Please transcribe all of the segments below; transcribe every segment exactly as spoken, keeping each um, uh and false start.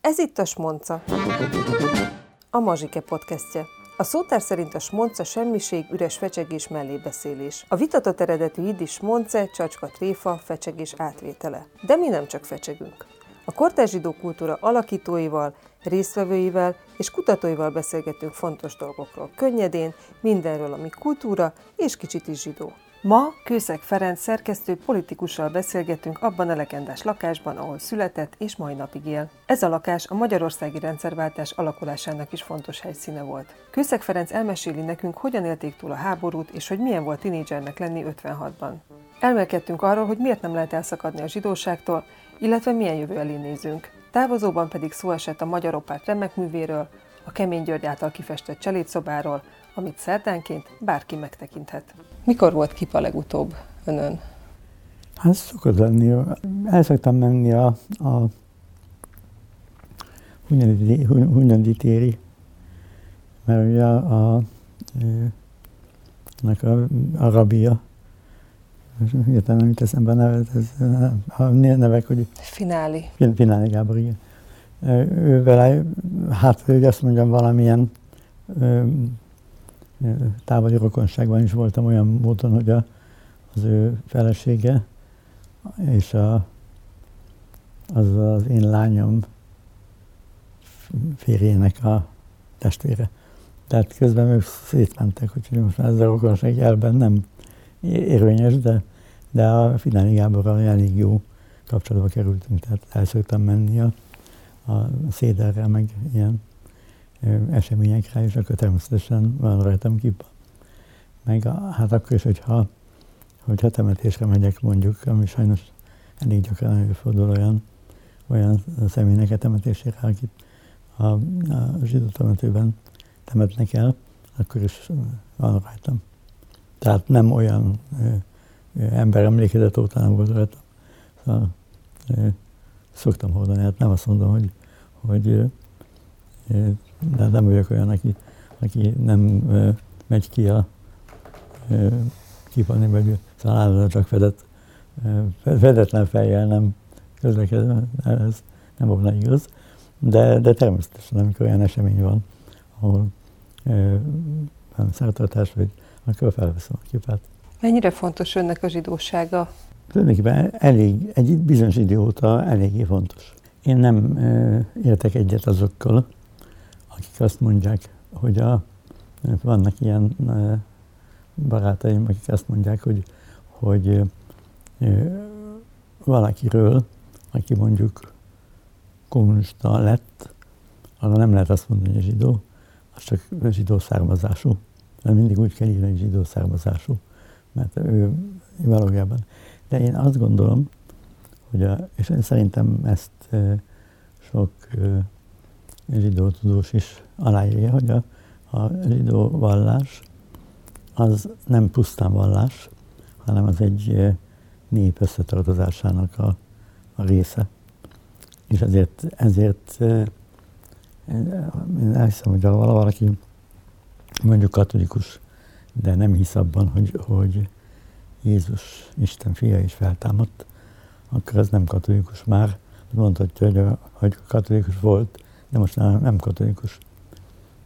Ez itt a Smonca, a Mazsike podcastje. A szótár szerint a smonca semmiség, üres fecsegés, mellébeszélés. A vitatott eredetű jiddis smonce, csacska, tréfa, fecsegés átvétele. De mi nem csak fecsegünk. A kortárs zsidó kultúra alakítóival, résztvevőivel és kutatóival beszélgetünk fontos dolgokról könnyedén, mindenről, ami kultúra és kicsit is zsidó. Ma Kőszeg Ferenc szerkesztő politikussal beszélgetünk abban a legendás lakásban, ahol született és mai napig él. Ez a lakás a magyarországi rendszerváltás alakulásának is fontos helyszíne volt. Kőszeg Ferenc elmeséli nekünk, hogyan élték túl a háborút, és hogy milyen volt tinédzsernek lenni ötvenhatban. Elmélkedtünk arról, hogy miért nem lehet elszakadni a zsidóságtól, illetve milyen jövő elé nézünk. Távozóban pedig szó esett a magyar oppárt remekművéről, a Kemény György által kifestett cselédszobáról, amit szerdánként bárki megtekinthet. Mikor volt kipa legutóbb önön? Hát szokott lenni. El szoktam menni a, a hunyaditéri, mert ugye a, a, a, a arabia, értem, nem itt eszembe nevet, ez, a nevek, hogy... Fináli. Fináli Gábor, igen. Ő vele, hát hogy azt mondjam, valamilyen távoli rokonságban is voltam olyan módon, hogy a, az ő felesége és a, az az én lányom férjének a testvére. Tehát közben ők szétmentek, úgyhogy most ez a rokonság elben nem érvényes, de, de a Fináli Gáborral elég jó kapcsolatba kerültünk, tehát el szoktam menni a, a széderrel, meg ilyen eseményekre, és akkor természetesen van rajtam kipa. Meg a, hát akkor is, hogyha, hogyha temetésre megyek mondjuk, ami sajnos elég gyakran előfordul olyan, olyan személynek a temetésére, akit a, a zsidó temetőben temetnek el, akkor is van rajtam. Tehát nem olyan ö, ö, ember emlékezet óta nem volt rajtam. Szóval, ö, szoktam hordani, hát nem azt mondom, hogy, hogy ö, ö, de nem vagyok olyan, aki, aki nem ö, megy ki a kipani, vagy szóval csak fedett, ö, fedetlen fejjel nem közlekedve, ez nem volna igaz. De, de természetesen, amikor olyan esemény van, ahol ö, szertartás vagy, akkor felveszem a kipát. Mennyire fontos önnek a zsidósága? Tulajdonképpen elég, egy bizonyos idő óta eléggé fontos. Én nem ö, értek egyet azokkal, akik azt mondják, hogy a, vannak ilyen ö, barátaim, akik azt mondják, hogy, hogy ö, valakiről, aki mondjuk kommunista lett, arra nem lehet azt mondani, hogy zsidó, az csak zsidó származású. De mindig úgy kell írni, hogy zsidó származású, mert ő valójában. De én azt gondolom, hogy a, és én szerintem ezt e, sok e, zsidó tudós is aláírja, hogy a, a zsidó vallás az nem pusztán vallás, hanem az egy e, nép összetartozásának a, a része. És ezért, ezért e, én elhiszem, hogy valaki mondjuk katolikus, de nem hisz abban, hogy, hogy Jézus Isten fia is feltámadt, akkor az nem katolikus már. Mondhatja, hogy, a, hogy katolikus volt, de most már nem katolikus.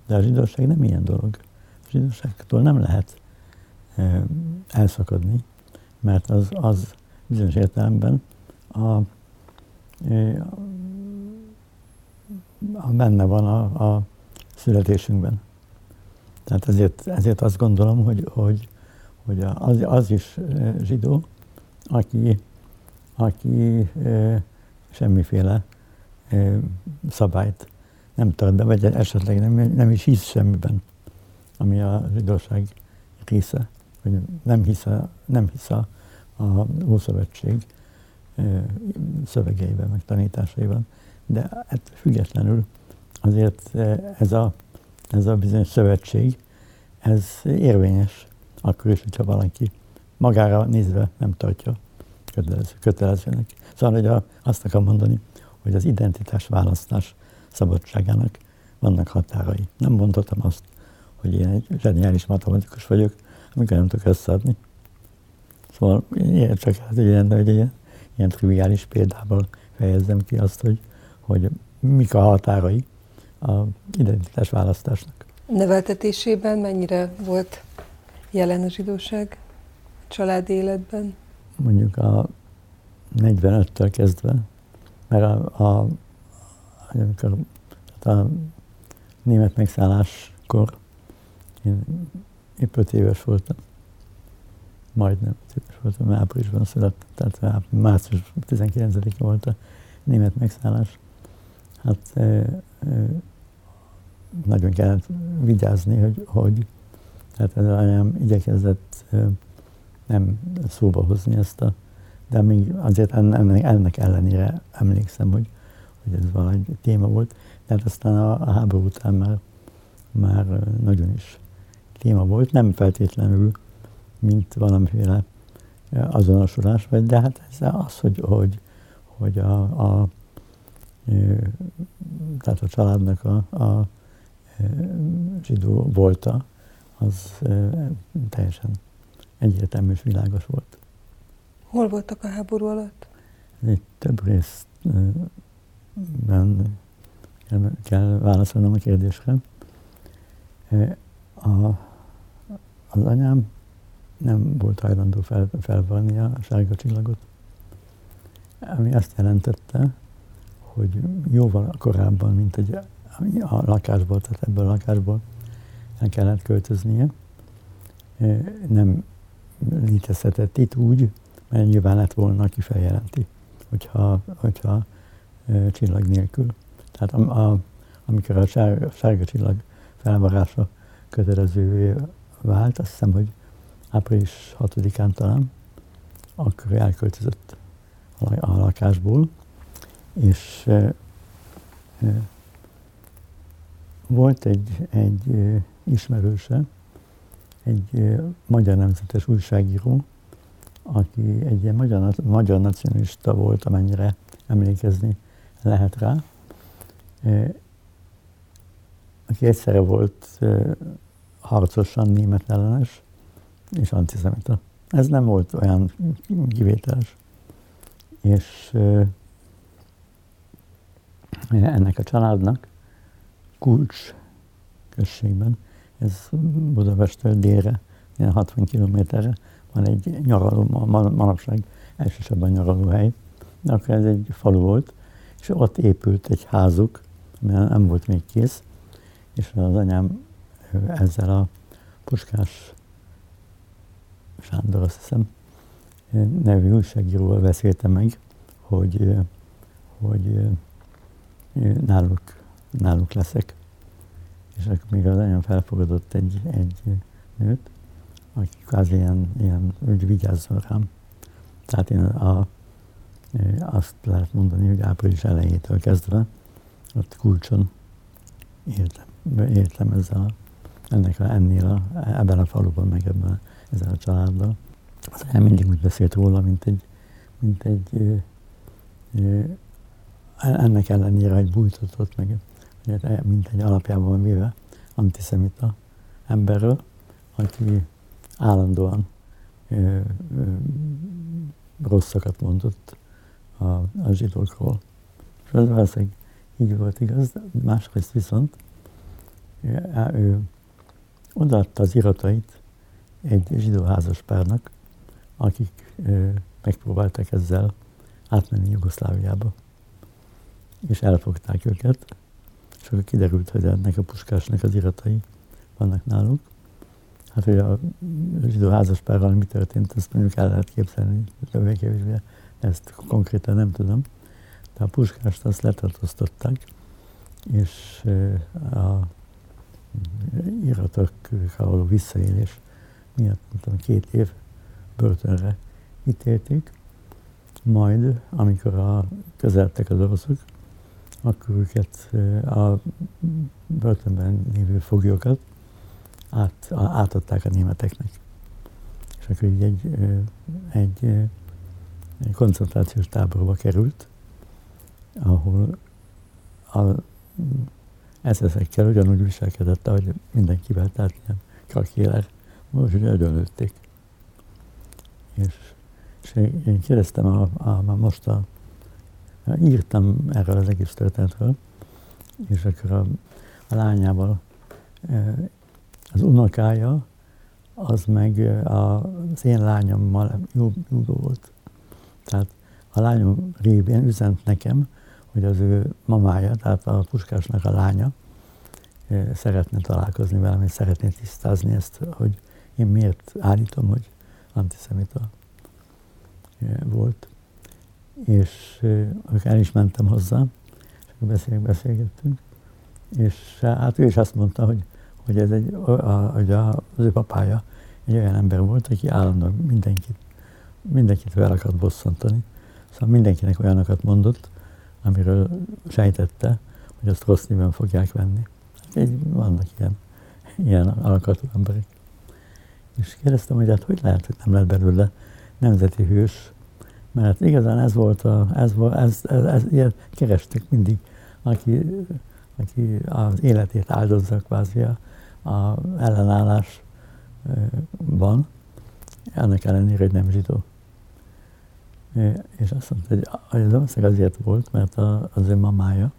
De a zsidóság nem ilyen dolog. A zsidóságtól nem lehet e, elszakadni, mert az, az bizonyos értelemben a, e, a benne van a, a születésünkben. Tehát ezért, ezért azt gondolom, hogy, hogy, hogy az, az is zsidó, aki, aki e, semmiféle e, szabályt nem tart be, vagy esetleg nem, nem is hisz semmiben, ami a zsidóság része, hogy nem hisz a, nem hisz a, a Ószövetség e, szövegeiben, meg tanításaiban, de hát függetlenül azért ez a ez a bizonyos szövetség, ez érvényes, akkor is, hogyha valaki magára nézve nem tartja kötelező, kötelezőnek. Szóval, hogy a, azt akarom mondani, hogy az identitás választás szabadságának vannak határai. Nem mondhatom azt, hogy én egy zseniális matematikus vagyok, amikor nem tudok összeadni. Szóval én csak hát, hogy ilyen, ilyen, ilyen triviális példával fejezzem ki azt, hogy, hogy mik a határai a identitásválasztásnak. Neveltetésében mennyire volt jelen a zsidóság a családi életben? Mondjuk a negyvenöttől kezdve, mert a, a, amikor, a német megszálláskor én épp öt éves voltam, majdnem öt éves voltam, áprilisban születtem, tehát március tizenkilencedike volt a német megszállás. Hát e, e, nagyon kellett vigyázni, hogy hogy. Tehát az anyám igyekezett e, nem szóba hozni ezt a, de még azért ennek, ennek ellenére emlékszem, hogy, hogy ez valahogy téma volt. Tehát aztán a, a háború után már, már nagyon is téma volt, nem feltétlenül, mint valamiféle azonosulás, vagy de hát ez az, hogy, hogy, hogy a, a, tehát a családnak a, a zsidó volta, az teljesen egyértelmű és világos volt. Hol voltak a háború alatt? Egy több részben kell, kell válaszolnom a kérdésre. A, az anyám nem volt hajlandó fel, felvarni a sárga csillagot, ami azt jelentette, hogy jóval korábban, mint egy a lakásból, tehát ebből a lakásból el kellett költöznie. Nem létezhetett itt úgy, mert nyilván lett volna, aki feljelenti, hogyha, hogyha csillag nélkül. Tehát a, a, amikor a sárga, sárga csillag felvarása kötelezővé vált, azt hiszem, hogy április hatodikán talán, akkor elköltözött a lakásból, és e, e, volt egy, egy e, ismerőse, egy e, magyar nemzetes újságíró, aki egy ilyen magyar, magyar nacionalista volt, amennyire emlékezni lehet rá, e, aki egyszerre volt e, harcosan német ellenes és antiszemita. Ez nem volt olyan kivételes. És e, ennek a családnak Kulcs községben, ez Budapesttől délre, ilyen hatvan kilométerre van egy nyaraló, manapság elsősorban nyaralóhely, de akkor ez egy falu volt, és ott épült egy házuk, ami nem volt még kész, és az anyám ezzel a Puskás Sándor, azt hiszem, nevű újságíróval beszélte meg, hogy, hogy náluk, náluk leszek. És akkor még az anyám felfogadott egy, egy nőt, aki kvázi ilyen, ilyen úgy vigyázzon rám. Tehát én a, azt lehet mondani, hogy április elejétől kezdve ott Kulcson éltem, éltem ezzel a, ennek a, ennél a, ebben a faluban, meg ebben ezzel a családdal. Az anyám mindig úgy beszélt róla, mint egy, mint egy ö, ö, ennek ellenére, hogy bújtatott meg, mint egy alapjában véve antiszemita emberről, aki állandóan ö, ö, rosszakat mondott a, a zsidókról. És ez valószínűleg így volt igaz, másrészt viszont ő, ő odaadta az iratait egy zsidó házaspárnak, akik ö, megpróbáltak ezzel átmenni Jugoszláviába, és elfogták őket, és akkor kiderült, hogy ennek a Puskásnak az iratai vannak náluk. Hát, hogy a zsidó házaspárral mi történt, ezt mondjuk el lehet képzelni, többé-kevésbé, ezt konkrétan nem tudom. De a Puskást azt letartóztatták, és a iratokkal való visszaélés miatt, nem tudom, két év börtönre ítélték. Majd, amikor a, közeltek az oroszok, akkor őket, a börtönben lévő foglyokat át, átadták a németeknek. És akkor így egy, egy, egy koncentrációs táborba került, ahol az es es-ekkel ugyanúgy viselkedett, ahogy mindenkivel, tehát ilyen krakéler, most ugye ödönlődték. És, és én kérdeztem a, a, a most a írtam erről az egész történetről, és akkor a, a lányával az unokája, az meg a, az én lányommal judó volt. Tehát a lányom révén üzent nekem, hogy az ő mamája, tehát a Puskásnak a lánya szeretne találkozni velem, és szeretné tisztázni ezt, hogy én miért állítom, hogy antiszemita volt. És el is mentem hozzá, és akkor beszél, beszélgettünk, és hát ő is azt mondta, hogy, hogy, ez egy, hogy az ő papája egy olyan ember volt, aki állandóan mindenkit, mindenkit fel akart bosszantani. Szóval mindenkinek olyanokat mondott, amiről sejtette, hogy azt rossz néven fogják venni. Hát így vannak ilyen, ilyen alakatú emberek. És kérdeztem, hogy hát hogy lehet, hogy nem lett belőle nemzeti hős, mert igazán ez volt a, ez volt, ez, ez, ez, ilyet kerestük mindig, aki, aki az életét áldozza kvázi a, a ellenállásban, ennek ellenére, hogy nem zsidó. És azt mondta, hogy az ország azért volt, mert az ő mamája,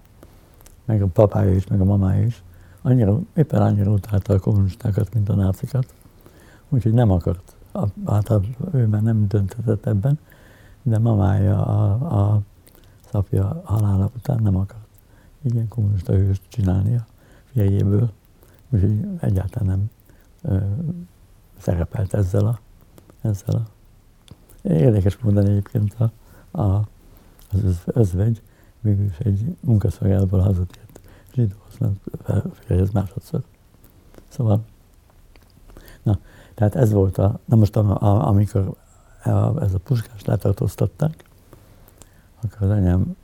meg a papája is, meg a mamája is, annyira, éppen annyira utálta a kommunistákat, mint a nácikat, úgyhogy nem akart. Általában ő már nem döntetett ebben, de mamája, a, a apja halála után nem akart ilyen kommunista hőst csinálni a fiaiéből, úgyhogy egyáltalán nem ö, szerepelt ezzel a, ezzel a érdekes módon egyébként a, a, az özvegy végülis egy munkaszolgálatból hazatért zsidóhoz, mert férjez másodszor. Szóval, na, tehát ez volt a, na most a, a, amikor a, ez a Puskást letartóztatták, akkor az anyám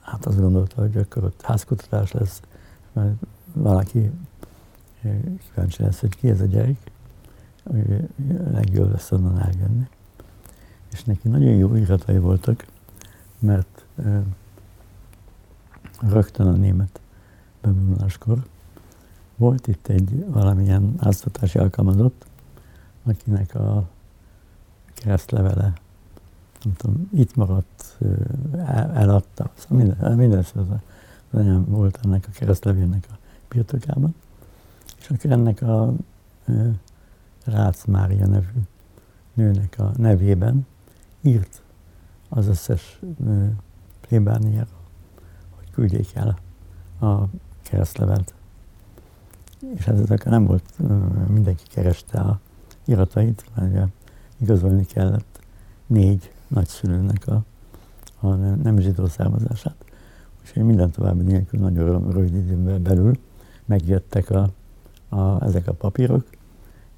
hát azt gondolta, hogy akkor ott házkutatás lesz, mert valaki kíváncsi lesz, hogy ki ez a gyerek, hogy legjobb lesz onnan eljönni. És neki nagyon jó iratai voltak, mert ö, rögtön a német bevonuláskor volt itt egy valamilyen háztartási alkalmazott, akinek a keresztlevele, nem tudom, itt maradt, el, eladta, szóval minden, mindenszor az anyám volt ennek a keresztlevélnek a birtokában, és akkor ennek a ö, Rácz Mária nevű nőnek a nevében írt az összes plébániára, hogy küldjék el a keresztlevelt. És ez akkor nem volt, mindenki kereste a iratait, mert igazolni kellett négy nagyszülőnek a, a nem zsidó származását. Úgyhogy minden további nélkül nagyon rövid időben belül megjöttek a, a, ezek a papírok,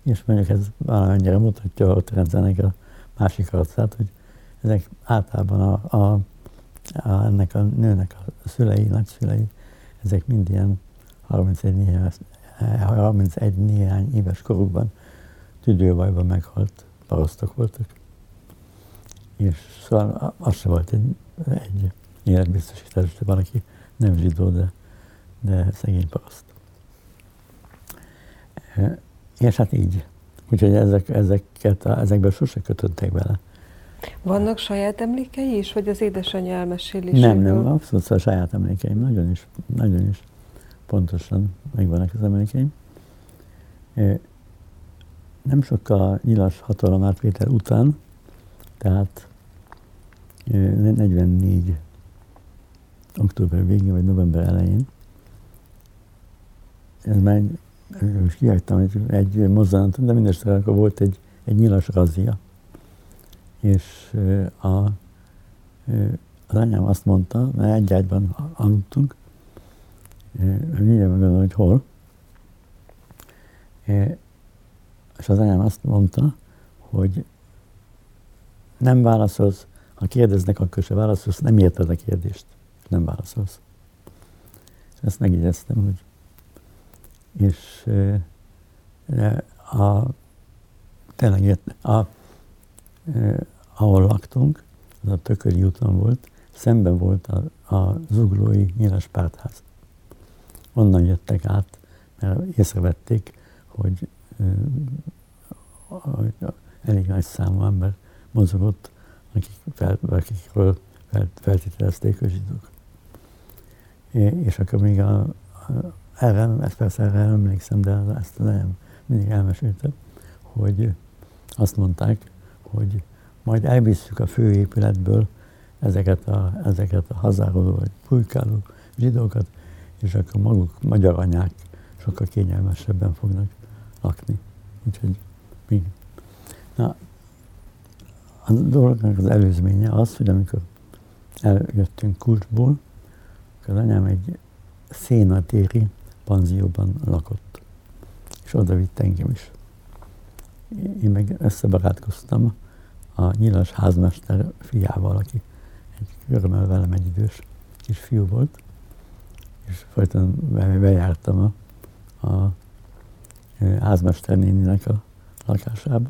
és mondjuk ez valamennyire mutatja a rendszernek a másik arcát, hogy ezek általában a, a, a, ennek a nőnek a szülei, nagyszülei, ezek mind ilyen harmincegy néhány éves korukban tüdőbajban meghalt parasztok voltak. És szóval az se volt egy, egy életbiztosítás, hogy valaki nem zsidó, de, de szegény paraszt. És hát így. Úgyhogy ezek, ezeket, ezekből sose kötöttek bele. Vannak saját emlékei is, vagy az édesanyja elmeséléséről? Nem, nem, abszolút a saját emlékeim. Nagyon is, nagyon is pontosan megvannak az emlékeim. Nem sokkal nyilas hatalomátvétel után, tehát negyvennégy október végén, vagy november elején, ez már most kihagytam egy, egy mozzanatot, de mindesetre akkor volt egy, egy nyilas razzia. És a, az anyám azt mondta, mert egy ágyban aludtunk, mindjárt megmondom, hogy hol. És az anyám azt mondta, hogy nem válaszolsz, ha kérdeznek, akkor se válaszolsz, nem érted a kérdést, nem válaszolsz. És ezt megígyeztem, hogy és e, a, tényleg, a, e, ahol laktunk, az a Tököli úton volt, szemben volt a, a zuglói nyilas pártház. Onnan jöttek át, mert észrevették, hogy e, a, elég nagy számú ember mozogott, akik fel, akikről fel, feltételezték a zsidók. és akkor még a, a, erre, ezt persze erre emlékszem, de ezt nem mindig elmeséltem, hogy azt mondták, hogy majd elvisszük a főépületből ezeket a, ezeket a hazároló vagy pulykáló zsidókat, és akkor maguk magyar anyák sokkal kényelmesebben fognak lakni. Úgyhogy még. Na, a dolognak az előzménye az, hogy amikor eljöttünk Kulcsból, akkor az anyám egy szénatéri panzióban lakott, és oda vitt engem is. Én meg összebarátkoztam a nyilas házmester fiával, aki egy körülbelül velem egy idős kis fiú volt, és folyton bejártam a, a, a házmesternéninek a lakásába.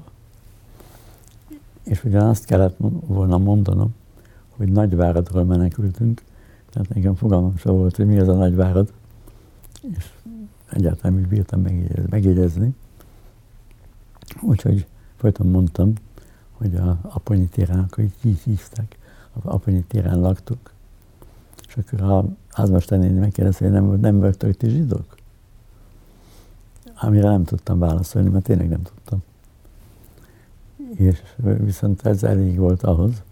És ugyan azt kellett volna mondanom, hogy Nagyváradról menekültünk, tehát nekem fogalmam sem volt, hogy mi az a Nagyvárad, és egyáltalán is bírtam megjegyezni. Úgyhogy folyton mondtam, hogy a Aponyi téren, akkor így hívták, az Aponyi téren laktuk, és akkor a házmesternéni megkérdezte, hogy nem, nem vagytok itt zsidók? Amire nem tudtam válaszolni, mert tényleg nem tudtam. És viszont ez elég volt ahhoz,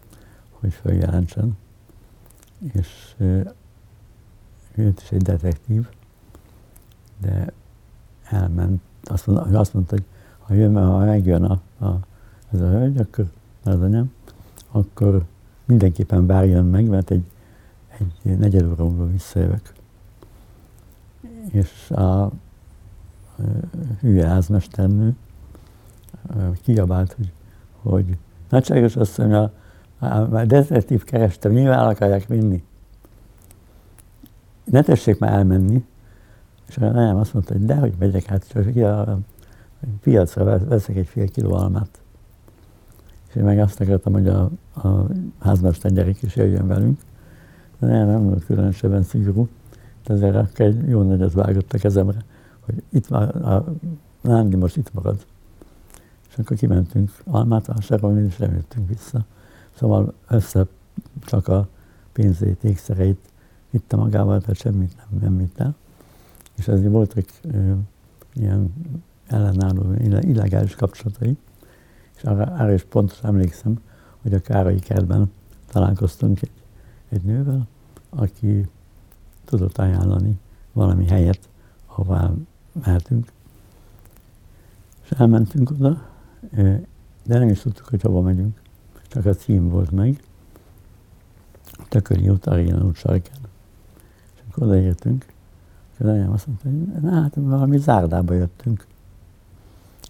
hogy feljelentsen. És e, jött is egy detektív, de elment, azt mondta, azt mondta hogy ha, jön, ha megjön a, a, ez a hölgy, akkor, az anyám, akkor mindenképpen várjon meg, mert egy, egy negyed óra múlva visszajövök. És a, a hülye házmesternő kiabált, hogy, hogy nagyságos asszony, a, már detektív kerestem, nyilván akarják vinni. Ne tessék már elmenni. És a anyám azt mondta, hogy dehogy megyek hát, csak a piacra veszek egy fél kiló almát. És én meg azt akartam, hogy a, a házmester gyerek is jöjjön velünk. De nem, nem volt különösebben szigorú. De azért akkor egy jó nagyot vágott a kezemre, hogy itt a Nándi most itt marad. És akkor kimentünk almát vásárolni, és nem jöttünk vissza. Szóval össze csak a pénzét, ékszereit vitte magával, tehát semmit nem, nem vitt el. És ezért voltak ö, ilyen ellenálló, illegális kapcsolatai. És arra, arra is pontosan emlékszem, hogy a Károlyi kertben találkoztunk egy, egy nővel, aki tudott ajánlani valami helyet, ahová mehetünk. És elmentünk oda, de nem is tudtuk, hogy hova megyünk. Csak a cím volt meg, a Tököli út, Aréna út sarkán. És akkor odaértünk, és az anyám azt mondta, hogy na hát valami zárdába jöttünk.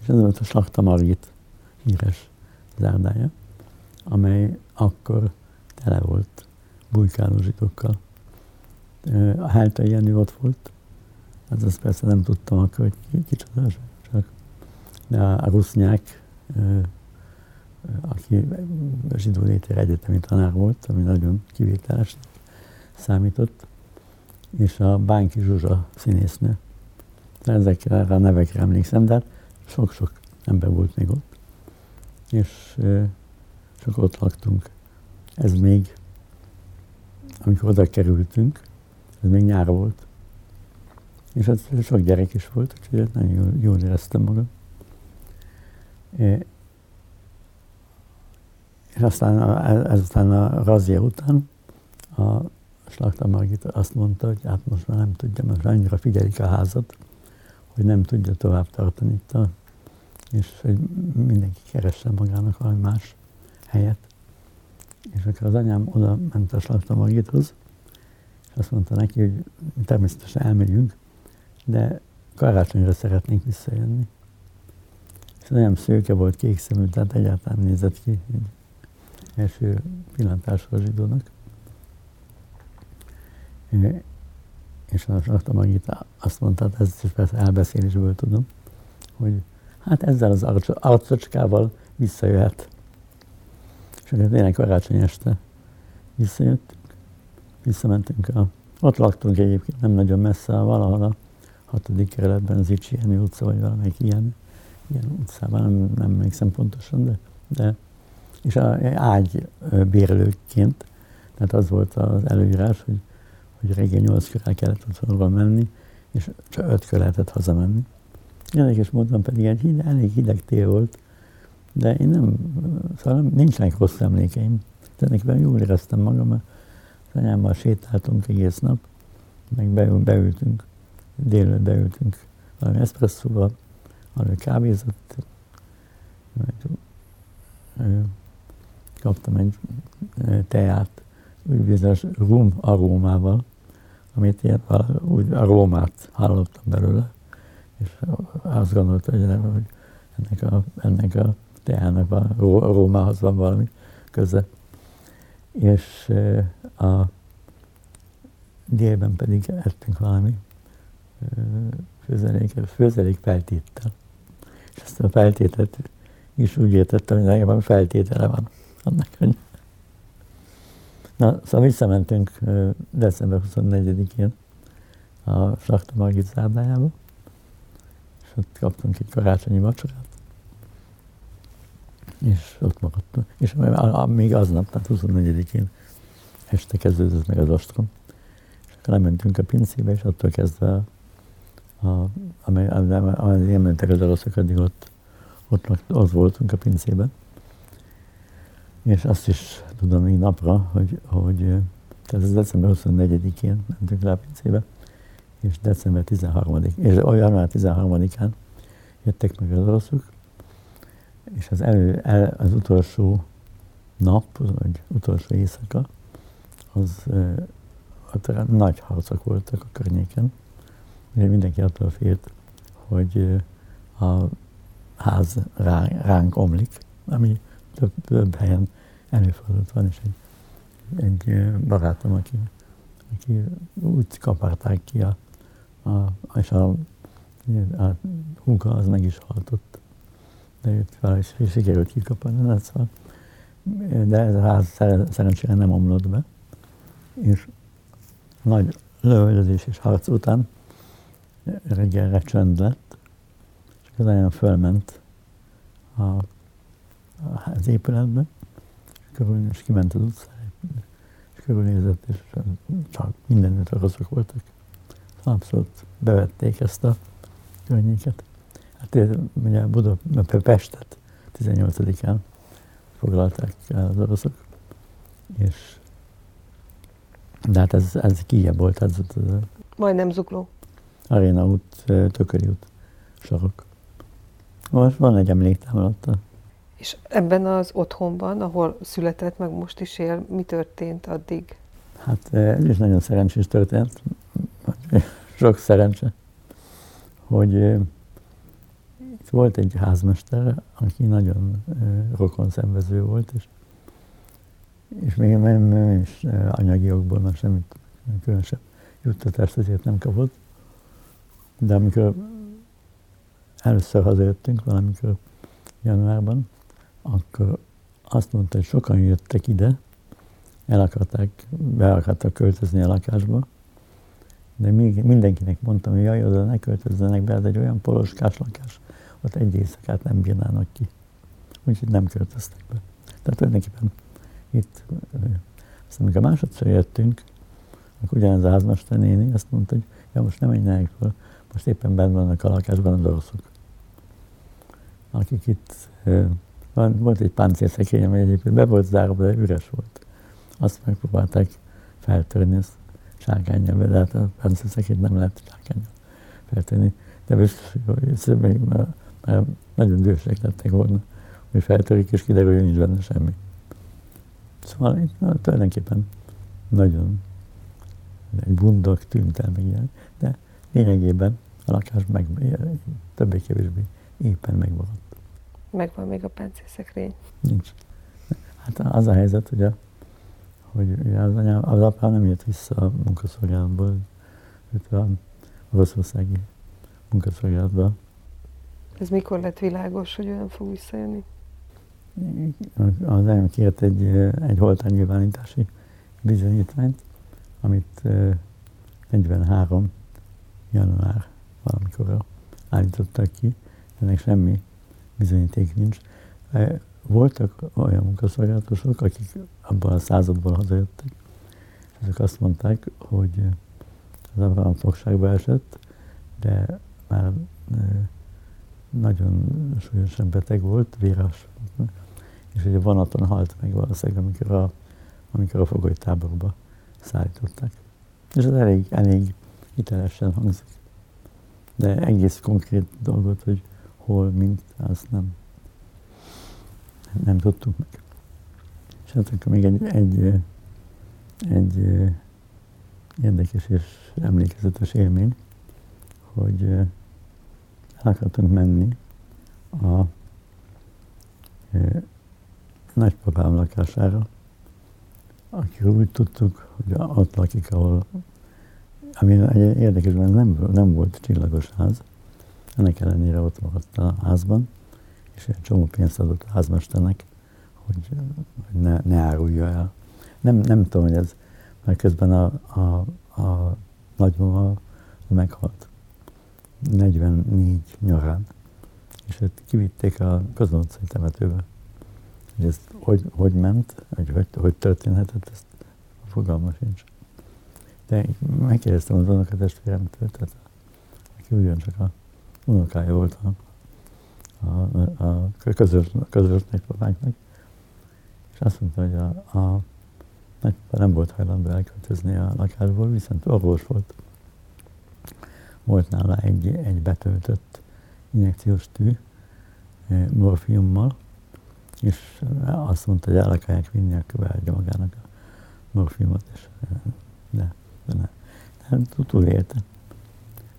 És ez volt a Slakta Margit híres zárdája, amely akkor tele volt bujkáló zsidókkal. A Háltai Jenő ott volt, hát azt persze nem tudtam akkor, hogy kicsoda, csak de a Rusznyák, aki zsidó létére egyetemi tanár volt, ami nagyon kivételes számított, és a Bánki Zsuzsa színésznő. Ezekre a nevekre emlékszem, de sok-sok ember volt még ott, és csak ott laktunk. Ez még, amikor oda kerültünk, ez még nyár volt, és ott sok gyerek is volt, úgyhogy nagyon jól, jól éreztem magam. És aztán ezután a razzia után a Slakta Margit azt mondta, hogy hát most már nem tudja, most annyira figyelik a házat, hogy nem tudja tovább tartani itt, a, és hogy mindenki keresse magának valami más helyet. És akkor az anyám oda ment a Slakta Margithoz, és azt mondta neki, hogy természetesen elmegyünk, de karácsonyra szeretnénk visszajönni. És az anyám szőke volt, kék szemű, tehát egyáltalán nézett ki első pillantásra a zsidónak. És a Slakta Margit azt mondta, hát ezt is persze elbeszélésből tudom, hogy hát ezzel az arcocskával visszajöhet. És akkor tényleg karácsony este visszajöttünk, visszamentünk a... Ott laktunk egyébként nem nagyon messze, valahol a hatodik kerületben, az Icsi Jenő utca, vagy valamelyik ilyen, ilyen utcában, nem, nem emlékszem pontosan, de, de és ágybérlőként, tehát az volt az előírás, hogy hogy reggel nyolc körül kellett otthonról menni, és csak öt körül lehetett hazamenni. Érdekes módon pedig egy hideg, elég hideg tél volt, de én nem, szóval nincsenek rossz emlékeim. Tehát nekem jól éreztem magam, mert az anyámmal sétáltunk egész nap, meg beültünk, délelőtt beültünk valami eszpresszóval, arra kávézott, kaptam egy teát, úgynevezett rum arómával, amit én úgy arómát hallottam belőle, és azt gondoltam, hogy, nem, hogy ennek, a, ennek a teának a arómához van valami köze. És a délben pedig ettünk valami főzelék feltéttel. És ezt a feltételt is úgy értettem, hogy nekem feltétele van annak, hogy... Na, szóval visszamentünk december huszonnegyedikén a Slachta Margit szállájába, és ott kaptunk egy karácsonyi vacsorát, és ott maradtunk. És még aznap, tehát huszonnegyedikén este kezdődött meg az ostrom, és akkor lementünk a pincébe, és attól kezdve, amely mentek az oroszok, addig ott, ott, ott voltunk a pincében. És azt is tudom még napra, hogy, hogy tehát ez december huszonnegyedikén mentünk le a pincébe, és december tizenharmadikán, és január tizenharmadikán jöttek meg az oroszok, és az, elő, el, az utolsó nap, vagy utolsó éjszaka, az ott nagy harcok voltak a környéken. Ugye mindenki attól félt, hogy a ház ránk omlik, ami több, több helyen előfordult van, és egy, egy barátom, aki, aki úgy kaparták ki, a, a, és a, a húga az meg is haltott. De őt valahogy sikerült kikaparni, de ez a ház szerencsére nem omlott be. És nagy lövöldözés és harc után reggelre csönd lett, és az anyám fölment a, a, az épületbe, és, körül, és kiment az utcára, és körülnézett, és csak mindenütt oroszok voltak. Abszolút bevették ezt a környéket. Hát ugye Budapest, Pestet tizennyolcadikán foglalták az oroszok, és de hát ez, ez kijebb volt. Ez, ez, ez majdnem zugló. Aréna út, Tököli út, sarok. Most van egy emléktámlatta. És ebben az otthonban, ahol született, meg most is él, mi történt addig? Hát ez is nagyon szerencsés történt, sok szerencse, hogy itt volt egy házmester, aki nagyon rokon szenvező volt, és, és még nem, nem is anyagi okból már semmit különösebb juttatást azért nem kapott. De amikor először hazajöttünk valamikor januárban, akkor azt mondta, hogy sokan jöttek ide, el akarták, be akartak költözni a lakásba, de még mindenkinek mondtam, hogy jaj, oda ne költözzenek be, ez egy olyan poloskás lakás, ott egy éjszakát nem bírnának ki. Úgyhogy nem költöztek be. Tehát tulajdonképpen itt, aztán amikor másodszor jöttünk, akkor ugyanaz a házmester néni azt mondta, hogy ja, most nem menjenek fel, most éppen benn vannak a lakásban az oroszok, akik itt, van, volt egy páncélszekrény, ami egyébként be volt zárva, de üres volt. Azt megpróbálták feltörni ezt sárkánnyal, de hát a páncélszekrényt nem lehet sárkánnyal feltörni. De biztos, hogy még már, már nagyon dühösek lettek volna, hogy feltörik, és kiderül, hogy nincs benne semmi. Szóval itt tulajdonképpen nagyon egy bundog tűnt el meg ilyen, de lényegében a lakás meg, többé-kevésbé éppen megmaradt. Megvan még a páncélszekrény? Nincs. Hát az a helyzet, hogy, a, hogy az, anyám, az apám nem jött vissza a munkaszolgálatból, őt a oroszországi munkaszolgálatba. Ez mikor lett világos, hogy ő nem fog visszajönni? Az anyám kért egy, egy holtánynyilvánítási bizonyítványt, amit negyvenhárom január valamikor állítottak ki, ennek semmi bizonyíték nincs. Voltak olyan munkaszolgálatosok, akik abban a századból hazajöttek, Ezek azt mondták, hogy az Abraham fogságba esett, de már nagyon súlyosan beteg volt, véres, és egy vonaton halt meg valószínűleg, amikor a, amikor a fogolytáborba szállították. És ez elég, elég hitelesen hangzik. De egész konkrét dolgot, hogy hol, mint, azt nem, nem tudtuk meg. És hát akkor még egy, egy, egy érdekes és emlékezetes élmény, hogy el akartunk menni a nagypapám lakására, akiről úgy tudtuk, hogy ott lakik, ahol, ami érdekes, mert nem, nem volt csillagos ház, ennek ellenére ott maradt a házban, és egy csomó pénzt adott a házmesternek, hogy ne, ne árulja el. Nem, nem tudom, hogy ez, mert közben a, a, a nagymama meghalt negyvennégy nyarán, és őt kivitték a Kozma utcai temetőbe. Hogy ez hogy, hogy ment, hogy, hogy, hogy történhetett, ezt fogalma sincs. De megkérdeztem az unokatestvéremtől, tehát aki ugyancsak a unokája volt a, a, a közös, közös nagypapánknak, és azt mondta, hogy a, a nagypapa nem volt hajlandó elköltözni a lakásból, viszont orvos volt. Volt nála egy, egy betöltött injekciós tű morfiummal, és azt mondta, hogy el akarják vinni, akkor beadja magának a morfiumot, és de, de nem, nem túlélte.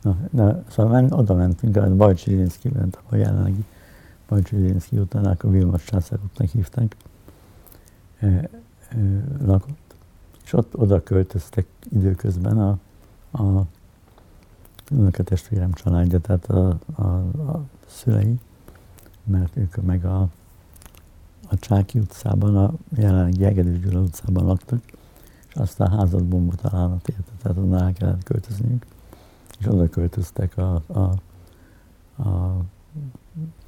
Na, de, szóval men, oda mentünk, a Bajcsy Zsilinszky, a jelenlegi Bajcsy Zsilinszky után, akkor Vilmos császár útnak hívták, e, e, lakott, és ott oda költöztek időközben a, a unokatestvérem családja, tehát a, a, a szülei, mert ők meg a, a Csáki utcában, a jelenlegi Hegedűs Gyula utcában laktak, és aztán házat bomba találat érte, tehát onnan el kellett költözniük, és oda költöztek a, a, a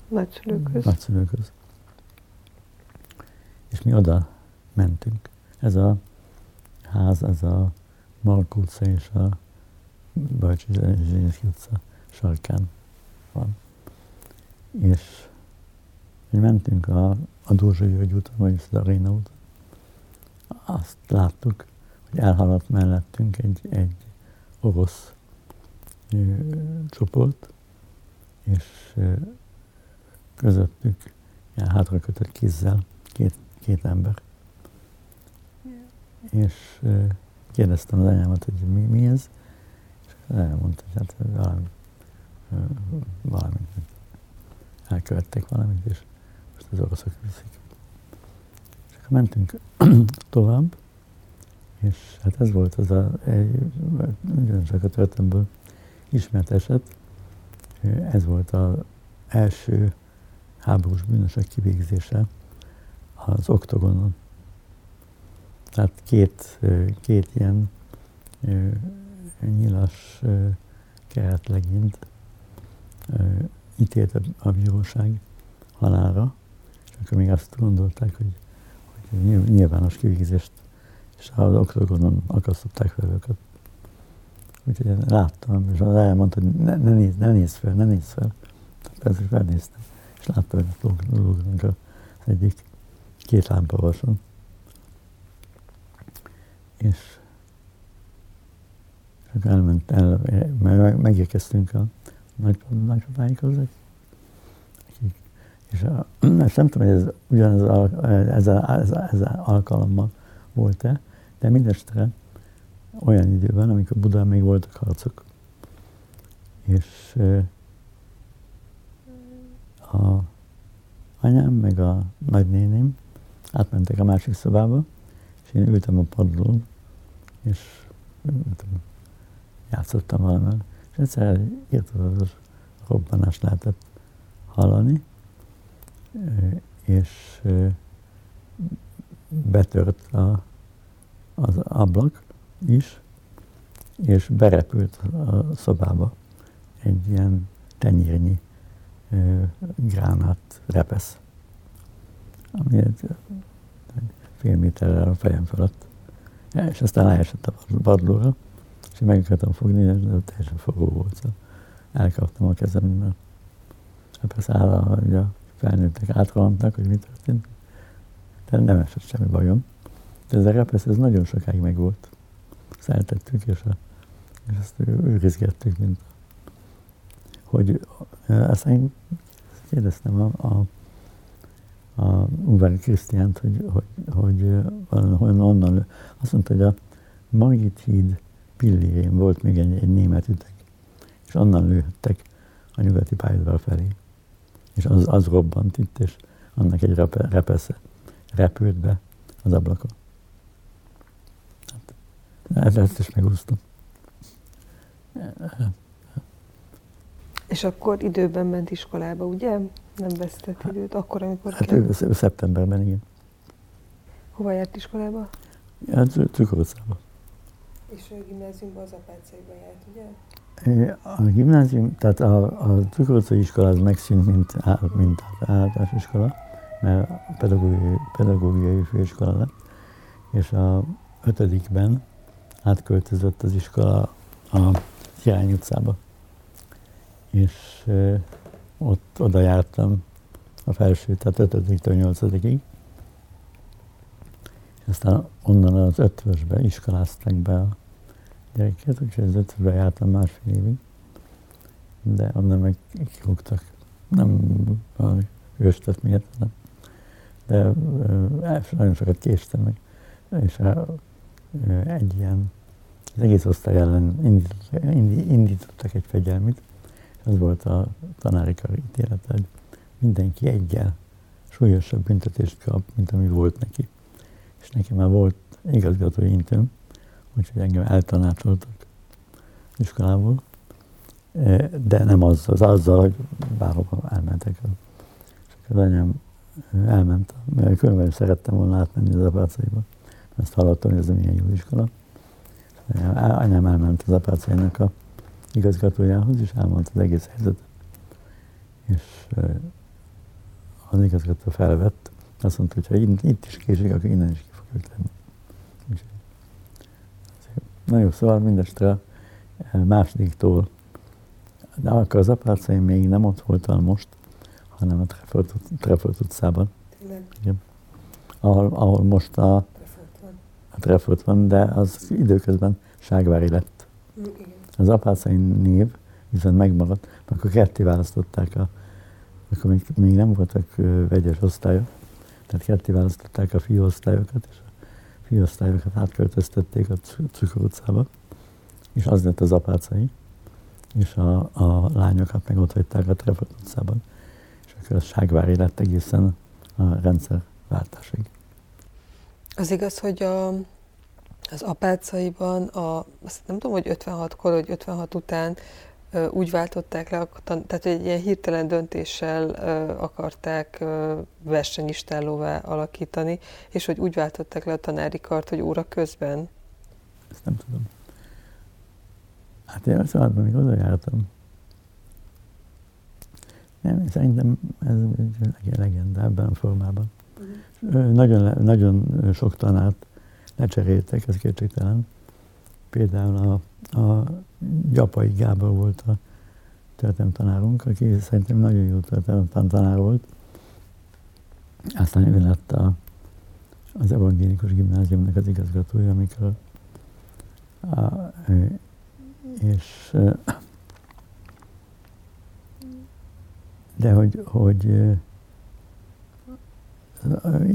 nagyszülőkhöz. nagyszülőkhöz. És mi oda mentünk. Ez a ház, ez a Markó utca és a Bajcsy Zsilinszky utca sarkán van. És mentünk a, a Dózsa György úton, vagyis az Aréna úton. Azt láttuk, hogy elhaladt mellettünk egy, egy orosz ö, csoport, és ö, közöttük ilyen hátrakötött kézzel két, két ember. Yeah. És ö, kérdeztem az anyámat, hogy mi, mi ez, és elmondta, hogy hát valami, ö, valamit elkövettek valamit, és most az oroszok viszik. Mentünk tovább, és hát ez volt az a, ugyancsak a történetből ismert eset, ez volt az első háborús bűnösök kivégzése az Oktogonon. Tehát két, két ilyen nyilas keretlegényt ítélt a bíróság halálra, és akkor még azt gondolták, hogy nyilvános kivégzést, és az Oktogonon akasztották fel őket. Úgyhogy én láttam, és az elmondta, hogy ne, ne, nézz, ne nézz fel, ne nézz fel. Persze felnéztem, és láttam, hogy ott lógnak az egyik két lámpavason. És akkor elment el, meg, megérkeztünk a nagypapáikhoz, és a, nem tudom, hogy ez ugyanez a, ez a, ez a, ez a alkalommal volt-e, de mindestre olyan időben, amikor Budán még voltak harcok. És a anyám meg a nagynéném átmentek a másik szobába, és én ültem a padlón, és nem tudom, játszottam valamivel, és egyszer egy irtózatos robbanást lehetett hallani, és betört a, az ablak is, és berepült a szobába egy ilyen tenyérnyi gránát repesz, ami egy fél méterrel a fejem fölött És aztán leesett a padlóra, és meg akartam fogni, de teljesen fogó volt. Szóval elkaptam a kezemben. Hát persze áll, hogy a felnőttek átkalandnak, hogy mi történt. De nem esett semmi bajom. De ez a repesz, ez nagyon sokáig meg volt. Szertettük, és, a, és ezt őrizgettük, mint hogy aztán kérdeztem a, a, a Ungvári Krisztiánt, hogy, hogy, hogy onnan, azt mondta, hogy a Margit híd pillérén volt még egy, egy német üteg, és onnan lőhettek a nyugati pályaudvar felé. És az, az robbant itt, és annak egy repe, repesze repült be az ablakon. Hát, ezt is megúsztam. És akkor időben ment iskolába, ugye? Nem vesztett időt, akkor, amikor... Hát ő, ő szeptemberben, igen. Hova járt iskolába? Hát Cukorcába. És a gimnáziumban az Apácaiban járt, ugye? A gimnázium, tehát a, a Cukorcai iskola az megszűnt, mint, mint általános iskola, mert a pedagógiai, pedagógiai főiskola lett, és a ötödikben átköltözött az iskola a Ciány utcába. És e, ott oda jártam a felső, tehát ötödiktől nyolcadikig. És aztán onnan az ötvösbe iskolázták be a gyerekeket, úgyhogy az ötvösbe jártam másfél évig. De onnan meg kirúgtak. Nem valami őstöt miért, hanem. De e, nagyon sokat késtem meg. És a, egy ilyen, az egész osztály ellen indítottak, indítottak egy fegyelmit. Ez volt a tanári karítélete, hogy mindenki egyel súlyosabb büntetést kap, mint ami volt neki. És nekem már volt igazgatói intőm, úgyhogy engem eltanácsoltak az iskolából, de nem azzal, azzal, hogy bárhova elmentek. És az anyám elment, mert különben szerettem volna átmenni az Apácaiba. Ezt hallottam, hogy ez milyen jó iskola. Anyám elment az Apácainak a igazgatójához, és elmondta az egész helyzetet. És az igazgató felvett, azt mondta, hogy ha itt is késik, akkor innen is ki fogjuk tenni. És, na jó, szóval mindestre másodiktól, de akkor az Apácai még nem ott voltam most, hanem a Treffert, Treffert utcában. Igen. Ahol, ahol most a, a Treffert van, de az időközben Ságvári lett. Igen. Az Apácai név viszont megmaradt, mert akkor ketté választották a... Akkor még, még nem voltak ö, vegyes osztályok, tehát ketté választották a fiúosztályokat, és a fiúosztályokat átköltöztették a Cukor utcába, és az lett az Apácai, és a, a lányokat meg ott hagyták a Treffert utcában, és akkor az Ságvári lett egészen a rendszerváltásig. Az igaz, hogy a... Az Apácaiban, a, azt nem tudom, hogy ötvenhatkor, vagy ötvenhat után ö, úgy váltották le, tehát egy ilyen hirtelen döntéssel ö, akarták ö, versenyistállóvá alakítani, és hogy úgy váltották le a tanári kart, hogy óra közben. Ezt nem tudom. Hát én azt mondom, még oda jártam. Nem, szerintem ez egy legendában formában. Mm. Nagyon, nagyon sok tanárt lecseréltek, ez kétségtelen. Például a, a Gyapai Gábor volt a történelemtanárunk, aki szerintem nagyon jó történelemtanár volt. Aztán ő lett a, az evangélikus gimnáziumnak az igazgatója, amikor a, és de hogy, hogy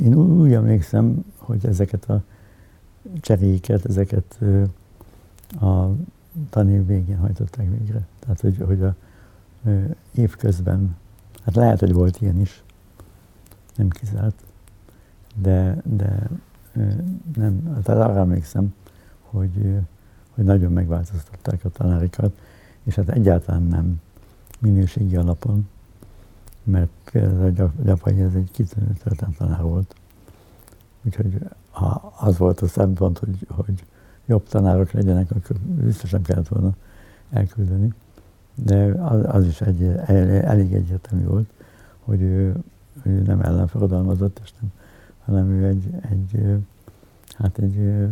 én úgy emlékszem, hogy ezeket a cseréket, ezeket a tanév végén hajtották végre. Tehát, hogy, hogy a évközben, hát lehet, hogy volt ilyen is, nem kizárt, de, de nem, tehát arra emlékszem, hogy, hogy nagyon megváltoztatták a tanárikat, és hát egyáltalán nem minőségi alapon, mert például a Gyapai ez egy kitűnő történettanár volt. Úgyhogy ha az volt a szempont, hogy, hogy jobb tanárok legyenek, akkor biztos nem kellett volna elküldeni. De az, az is egy, el, elég egyértelmű volt, hogy ő, ő nem ellenforradalmazott, és nem, hanem ő egy, egy, hát egy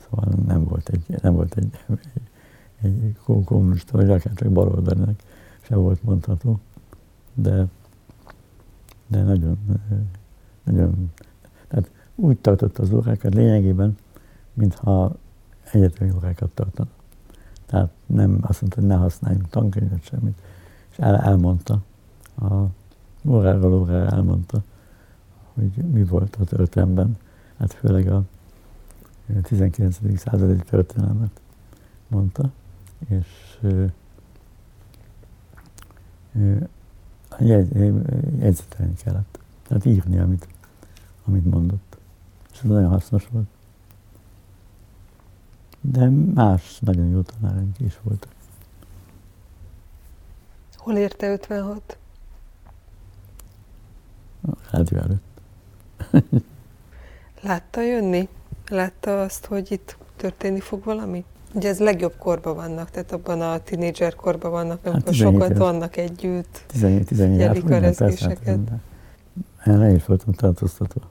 Szóval nem volt egy, nem volt egy, egy kommunista, vagy akárcsak baloldalnak se volt mondható, de, de nagyon, nagyon, tehát úgy tartotta az órákat lényegében, mintha egyetemi órákat tartana. Tehát nem azt mondta, hogy ne használjunk tankönyvet, semmit. És el, elmondta, a óráról órára elmondta, hogy mi volt a történelemben, hát főleg a tizenkilencedik századi történelmet mondta, és jegyzetelni kellett, tehát írni, amit, amit mondott. És ez nagyon hasznos volt. De más nagyon jó tanáraink is voltak. Hol érte ötvenhat? A rádió előtt. Látta jönni? Látta azt, hogy itt történni fog valami? Ugye ez legjobb korban vannak, tehát abban a tínédzser korban vannak, amikor hát sokat vannak együtt, figyelik a rezgéseket. Erre is voltam tartóztatva,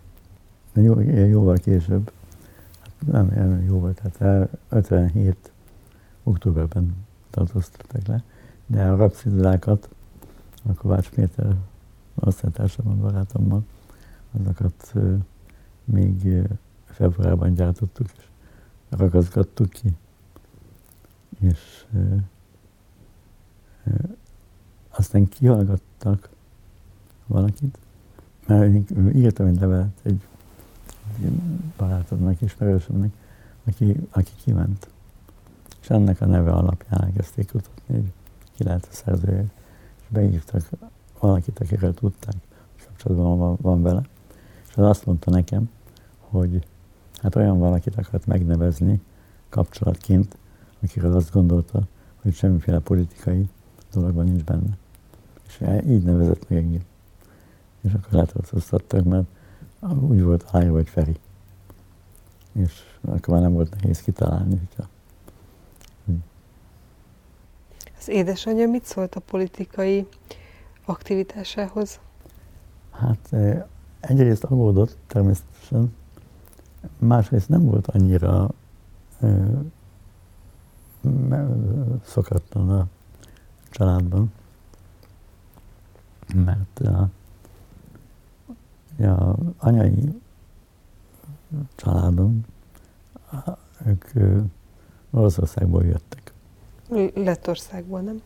de jó, jóval később. Nem, nem jó volt, hát ötvenhét októberben tartóztatták le, de a rapszidulákat a Kovács Péter osztálytársammal, barátommal, azokat még februárban gyártottuk, és ragaszgattuk ki. És aztán kihallgattak valakit, mert írtam egy levelet, egy barátomnak, ismerősömnek, aki, aki kiment. És ennek a neve alapján elkezdték kutatni, hogy ki lehet a szerzőjét. És beírtak valakit, akiről tudták, és kapcsolatban van, van vele. És az azt mondta nekem, hogy hát olyan valakit akart megnevezni kapcsolatként, akiről azt gondolta, hogy semmiféle politikai dologban nincs benne. És így nevezett meg engem. És akkor letartóztattak, mert úgy volt Ája vagy Feri, és akkor már nem volt nehéz kitalálni. Hogyha... Az édesanyja mit szólt a politikai aktivitásához? Hát egyrészt aggódott természetesen, másrészt nem volt annyira szokatlan a családban, mert a Ja, anyai családom, ők Oroszországból jöttek. Lettországból, nem?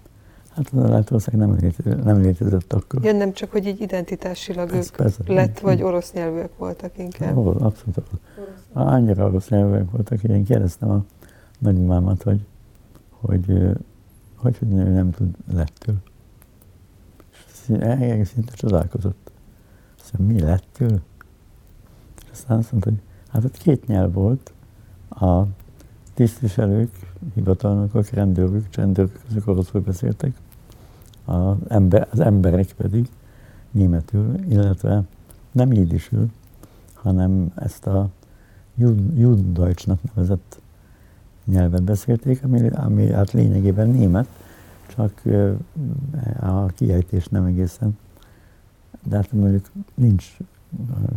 Hát Lettország nem, létezett, nem létezett akkor. Ja, nem csak, hogy így identitásilag ez ők persze, lett, vagy orosz nyelvűek voltak inkább. Orosz, abszolút orosz. Annyira orosz nyelvűek voltak, hogy én kérdeztem a nagymamámat, hogy hogy, hogy, hogy nem tud lettől. És egész szinte csodálkozott. Mi lettől? És aztán azt mondta, hogy hát ott két nyelv volt, a tisztviselők, hivatalnokok, rendőrök, csendőrök, azok oroszul beszéltek, az, ember, az emberek pedig németül, illetve nem jiddisül, hanem ezt a Juddeutschnak nevezett nyelvet beszélték, ami, ami hát lényegében német, csak a kiejtés nem egészen. De hát mondjuk nincs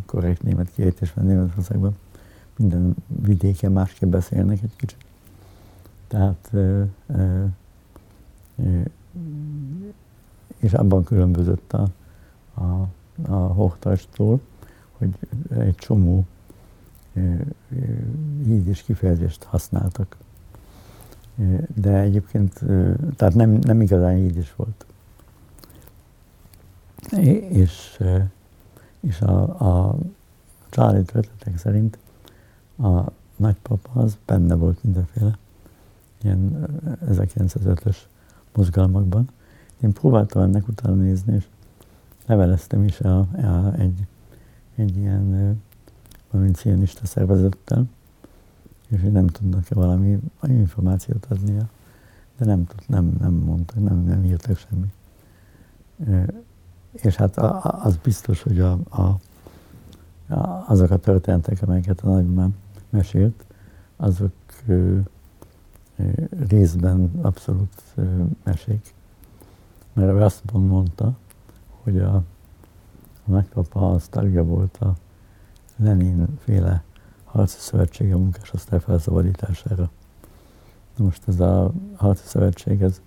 korrekt német kiejtés, mert Németországban minden vidéken másképp beszélnek egy kicsit. Tehát, és abban különbözött a, a, a Hochdeutsch-tól, hogy egy csomó jiddis kifejezést használtak. De egyébként, tehát nem, nem igazán jiddis volt. És, és a, a családi történetek szerint a nagypapa az benne volt mindenféle ilyen ezerkilencszázötös mozgalmakban. Én próbáltam ennek utána nézni, és leveleztem is a, a, egy, egy ilyen valami cionista szervezettel, és hogy nem tudnak-e valami információt adnia, de nem, nem, nem mondtak, nem, nem írtak semmit. És hát az biztos, hogy a, a, azok a történetek, amelyeket a nagymám mesélt, azok ö, ö, részben abszolút ö, mesék. Mert ő azt mondta, hogy a, a nagypapa az tagja volt a Lenin-féle harci szövetsége munkásosztály felszabadítására. Most ez a harci szövetség, ez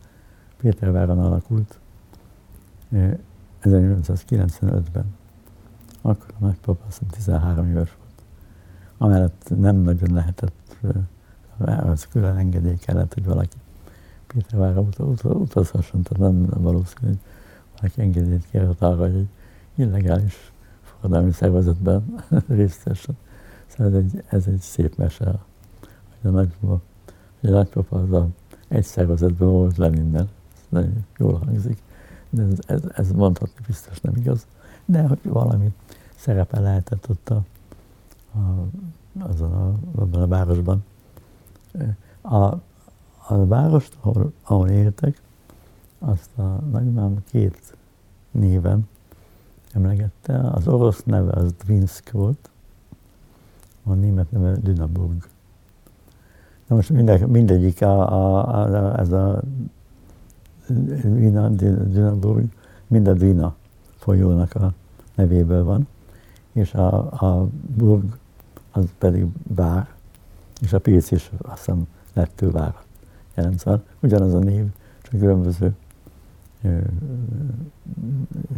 Péterváron alakult ezernyolcszázkilencvenötben. Akkor a nagypapa azt hiszem tizenhárom éves volt. Amellett nem nagyon lehetett, az külön engedély kellett, hogy valaki Pétervárra utazhasson, tehát nem valószínű, hogy valaki engedélyt kérhet arra, hogy egy illegális forradalmi szervezetben részt vessen. Szóval ez egy, ez egy szép mese, hogy a nagypapa, hogy a nagypapa az a egy szervezetben volt Leninnel. Ez nagyon jól hangzik, de ez, ez, ez mondhatni biztos nem igaz. De hogy valami szerepe lehetett ott a, a, azon a, abban a városban. A, a várost, ahol, ahol éltek, azt a nagymám két néven emlegette. Az orosz neve az Dvinsk volt, a német neve Lüneburg. Na most mindegy, mindegyik a, a, a, ez a Dvina, Lüneburg, mind a Dvina folyónak a nevéből van, és a, a burg az pedig vár, és a Pécs is azt hiszem lettől várat jelent. Szóval ugyanaz a név, csak különböző,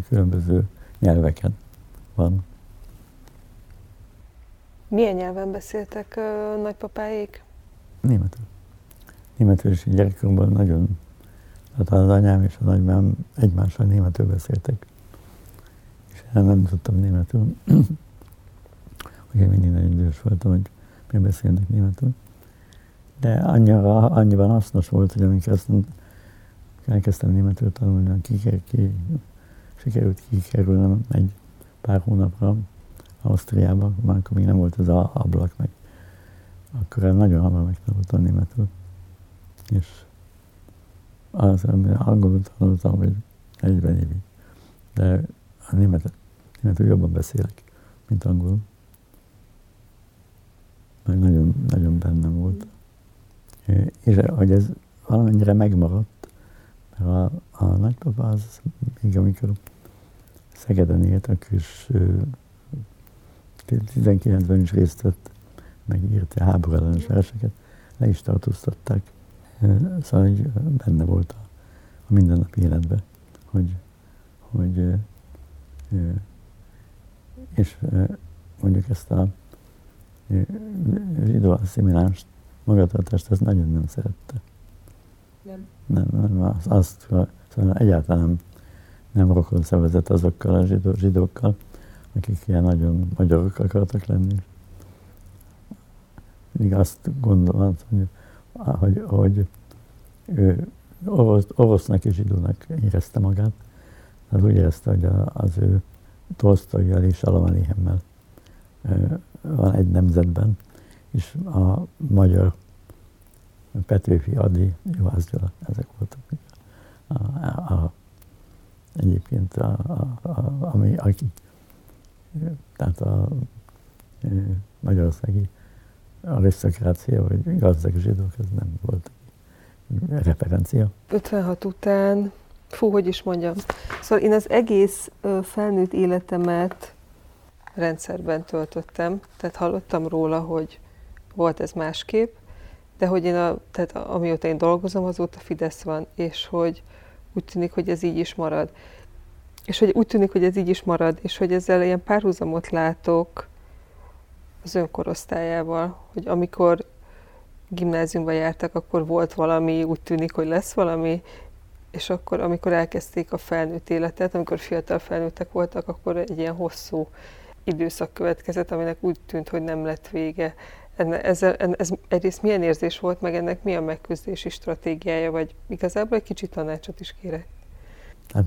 különböző nyelveken van. Milyen nyelven beszéltek ö, nagypapáik? Németül. Németül is gyerekkorban nagyon, tehát az anyám és a nagymám egymással németül beszéltek. Nem tudtam németül, hogy én mindig nagyon dühös voltam, hogy mi beszélnek németül. De annyira, annyiban hasznos volt, hogy amikor aztán elkezdtem németül tanulni, kiker, ki, sikerült kikerülnem egy pár hónapra Ausztriába, már akkor még nem volt ez az ablak meg. Akkor nagyon hamar megtanultam németül. És az, amire angolul tanultam, hogy negyven évig. De a németet, németül jobban beszélek, mint angolul. Meg nagyon, nagyon bennem volt. És hogy ez valamennyire megmaradt, mert a, a nagypapa az, még amikor Szegeden élt, akkor is tizenkilencben is részt vett, meg írt háború ellenes verseket, le is tartóztatták. Szóval hogy benne volt a, a mindennapi életben, hogy, hogy és mondjuk ezt a zsidó asszimiláns magatartást, ezt nagyon nem szerette. Nem. Nem, nem azt, szóval egyáltalán nem rokon szervezett azokkal a zsidó, zsidókkal, akik ilyen nagyon magyarok akartak lenni. Mindig azt gondolom, hogy, hogy, hogy ő orosz, orosznak és zsidónak érezte magát. Az úgy érezte, hogy az ő Tolsztojjal és Alamáléhemmel van egy nemzetben, és a magyar Petőfi, Adi, Juhász Gyula, ezek voltak. A, a, egyébként, a, a, a, ami, aki, tehát a e, magyarországi arisztokrácia, vagy gazdag zsidók, ez nem volt referencia. ötvenhat után Fú, hogy is mondjam. Szóval én az egész felnőtt életemet rendszerben töltöttem, tehát hallottam róla, hogy volt ez másképp, de hogy én, a, tehát amióta én dolgozom, azóta Fidesz van, és hogy úgy tűnik, hogy ez így is marad. És hogy úgy tűnik, hogy ez így is marad, és hogy ezzel ilyen párhuzamot látok az önkorosztályával, hogy amikor gimnáziumban jártak, akkor volt valami, úgy tűnik, hogy lesz valami, és akkor, amikor elkezdték a felnőtt életet, amikor fiatal felnőttek voltak, akkor egy ilyen hosszú időszak következett, aminek úgy tűnt, hogy nem lett vége. Ezzel, ez egyrészt milyen érzés volt, meg ennek mi a megküzdési stratégiája, vagy igazából egy kicsit tanácsot is kérek? Hát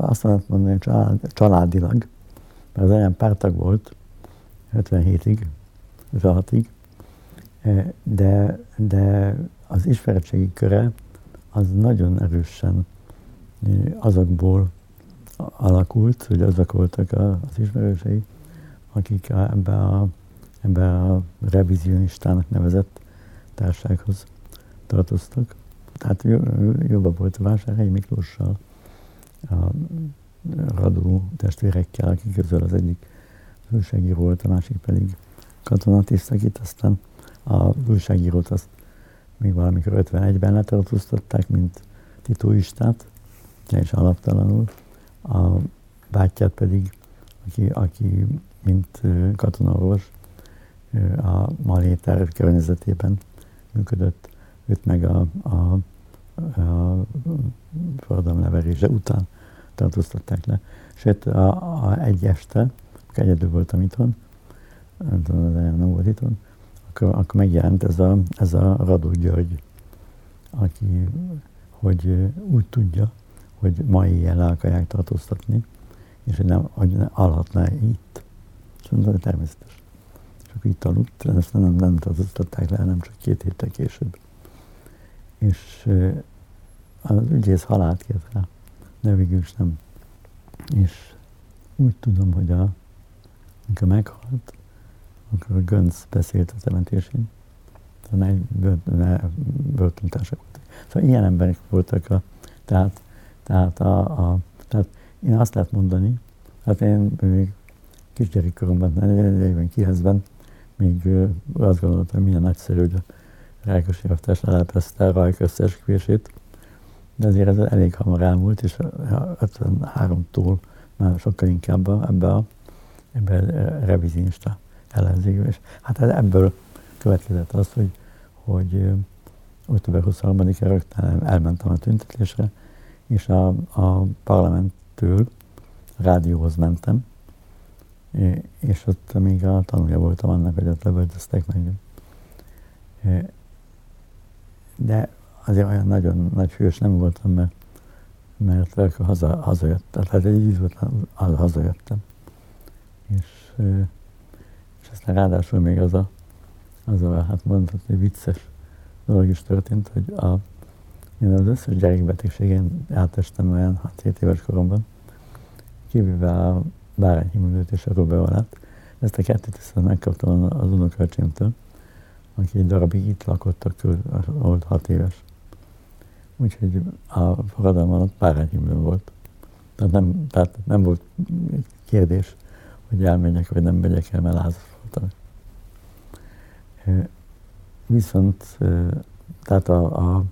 azt lehet mondani, család, családilag, mert az anyám pártag volt ötvenhétig, ötvenhatig, de, de az ismeretségi köre az nagyon erősen azokból alakult, hogy azok voltak az ismerősei, akik ebbe a, ebbe a revizionistának nevezett társághoz tartoztak. Tehát jobban volt a Vásárhelyi Miklóssal, a Radó testvérekkel, akik közül az egyik újságíró volt, a másik pedig katonatistakit, aztán a újságírót azt még valamikor ötvenegyben letartóztatták, mint titulistát, teljesen alaptalanul. A bátyját pedig, aki, aki mint katonaorvos a Maléter környezetében működött, őt meg a, a, a forradalomleverése után tartóztatták le. Sőt, a, a egy este, akkor egyedül voltam itthon, nem tudom, nem volt itthon, akkor, akkor megjelent ez a, ez a Radó György, aki hogy úgy tudja, hogy ma éjjel le akarják tartóztatni, és hogy nem, hogy nem alhatná itt. Szóval természetes. És akkor itt aludt, ezt nem, nem tartóztatták le, nem csak két héttel később. És az ügyész halált kért rá, de végül is nem. És úgy tudom, hogy a, amikor meghalt, akkor Gönc beszélt a temetésén, tehát börtöntársak voltak. Szóval ilyen emberek voltak, a, tehát, tehát, a, a, tehát én azt lehet mondani, hát én még kisgyerekkoromban, negyvenkilencben még azt gondoltam, milyen nagyszerű, hogy a Rákosi Aftárs lelepezte a Rajk összeesküvését, de azért ez elég hamar elmúlt, és ötvenháromtól már sokkal inkább ebbe a, ebbe a revizionista ellenzékbe. És hát ebből következett az, hogy, hogy október huszonharmadikára rögtön elmentem a tüntetésre, és a, a parlamenttől a rádióhoz mentem, és ott még a tanulja voltam annak, hogy ott lövöldöztek meg. De azért olyan nagyon nagy hős nem voltam, mert, mert akkor haza, hazajöttem, tehát egy íz volt, hazajöttem. És, és aztán ráadásul még az a, az a hát mondhatni vicces dolog is történt, hogy a, én az összes gyerekbetegségén átestem olyan hat-hét éves koromban, kivéve a bárányhimlőt és a rubeolát. Ezt a kettőt is megkaptam az unokaöcsémtől, aki egy darabig itt lakott, akkor volt hat éves. Úgyhogy a forradalom alatt bárányhimlőm volt. Tehát nem, tehát nem volt kérdés, hogy elmegyek vagy nem megyek el, mert lázas voltam. Viszont, tehát, a, a,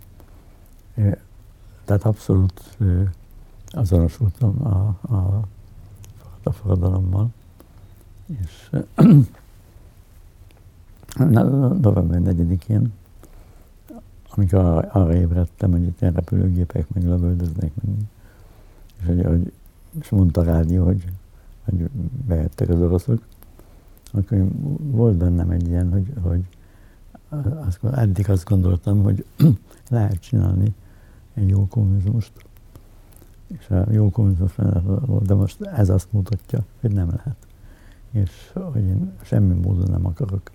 tehát abszolút azonosultam a, a, a forradalommal, és november negyedikén, amikor arra, arra ébredtem, hogy itt ilyen repülőgépek meg lövöldöznek meg, és, hogy, hogy, és mondta a rádió, hogy, hogy bejöttek az oroszok, akkor volt bennem egy ilyen, hogy, hogy Azt, eddig azt gondoltam, hogy lehet csinálni egy jó kommunizmust, és a jó kommunizmus mellett, de most ez azt mutatja, hogy nem lehet. És hogy én semmi módon nem akarok,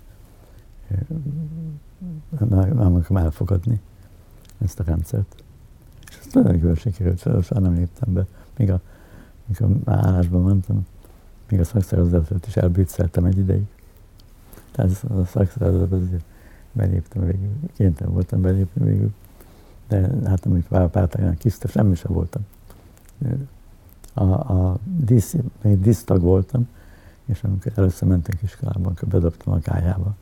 nem akarom elfogadni ezt a rendszert. És ezt nagyon jól sikerült, soha nem léptem be. Még a, amikor állásban mentem, még a szakszervezetet is elbűtszeltem egy ideig. Tehát a szakszervezetet azért beléptem végül, kénytelen voltam belépni végül, de hát amikor pártányán kisztett, semmi sem voltam. A, a dísz, még dísztag voltam, és amikor először mentünk iskolában, akkor bedobtam a kályába,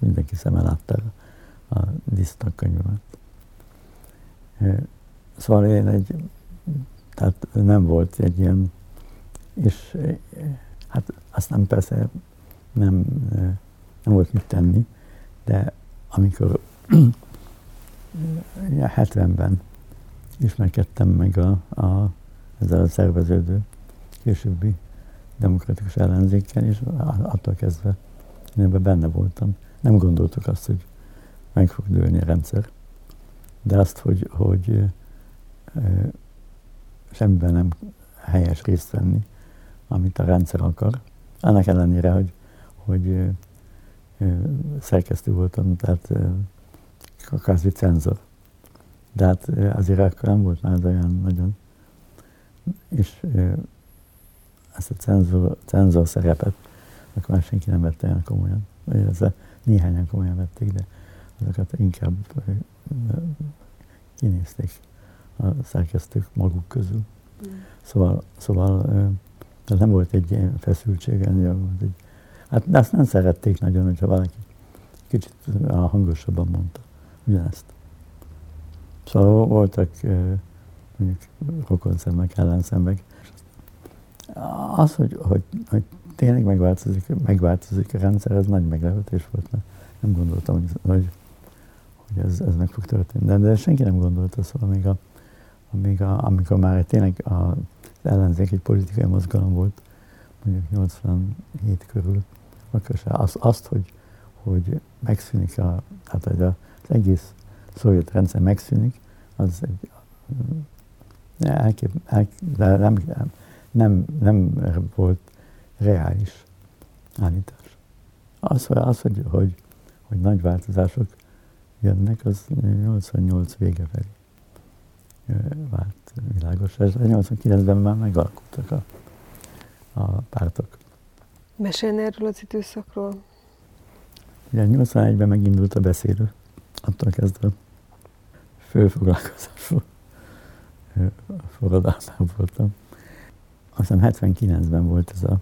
mindenki szemmel látta a dísztag könyvemet. Szóval én egy, tehát nem volt egy ilyen, és hát aztán persze nem, nem volt mit tenni, de amikor hetvenben ismerkedtem meg a, a, ezzel a szerveződő későbbi demokratikus ellenzékkel, és attól kezdve én ebben benne voltam. Nem gondoltuk azt, hogy meg fog dőlni a rendszer, de azt, hogy, hogy semmiben nem helyes részt venni, amit a rendszer akar. Annak ellenére, hogy, hogy szerkesztő voltam, tehát kvázi cenzor. De hát azért akkor nem volt már olyan nagyon. És ezt a cenzor, cenzor szerepet akkor már senki nem vette olyan komolyan. Ezzel néhányan komolyan vették, de azokat inkább kinézték a szerkesztők maguk közül. Szóval, szóval Tehát nem volt egy ilyen feszültség, ennél volt egy... Hát ezt nem szerették nagyon, hogyha valaki kicsit hangosabban mondta ugyanezt. Szóval voltak mondjuk rokonszembek, ellenszembek. Az, hogy, hogy, hogy tényleg megváltozik, megváltozik a rendszer, ez nagy meglepetés volt, mert nem gondoltam, hogy, hogy, hogy ez, ez meg fog történni. De, de senki nem gondolta, szóval még a, még a, amikor már tényleg a ellenzék egy politikai mozgalom volt, mondjuk nyolcvanhét körül, akkor se az, azt, hogy, hogy megszűnik, a, tehát hogy az egész szovjet rendszer megszűnik, az egy elkép, elkép, de nem, nem, nem volt reális állítás. Az, az hogy, hogy, hogy nagy változások jönnek, az nyolcvannyolc vége felé vált világos. És nyolcvankilencben már megalakultak a, a pártok. Mesélni erről az időszakról? Ugye nyolcvanegyben megindult a beszélő, attól kezdve főfoglalkozású forradalmában voltam. Aztán hetvenkilencben volt ez a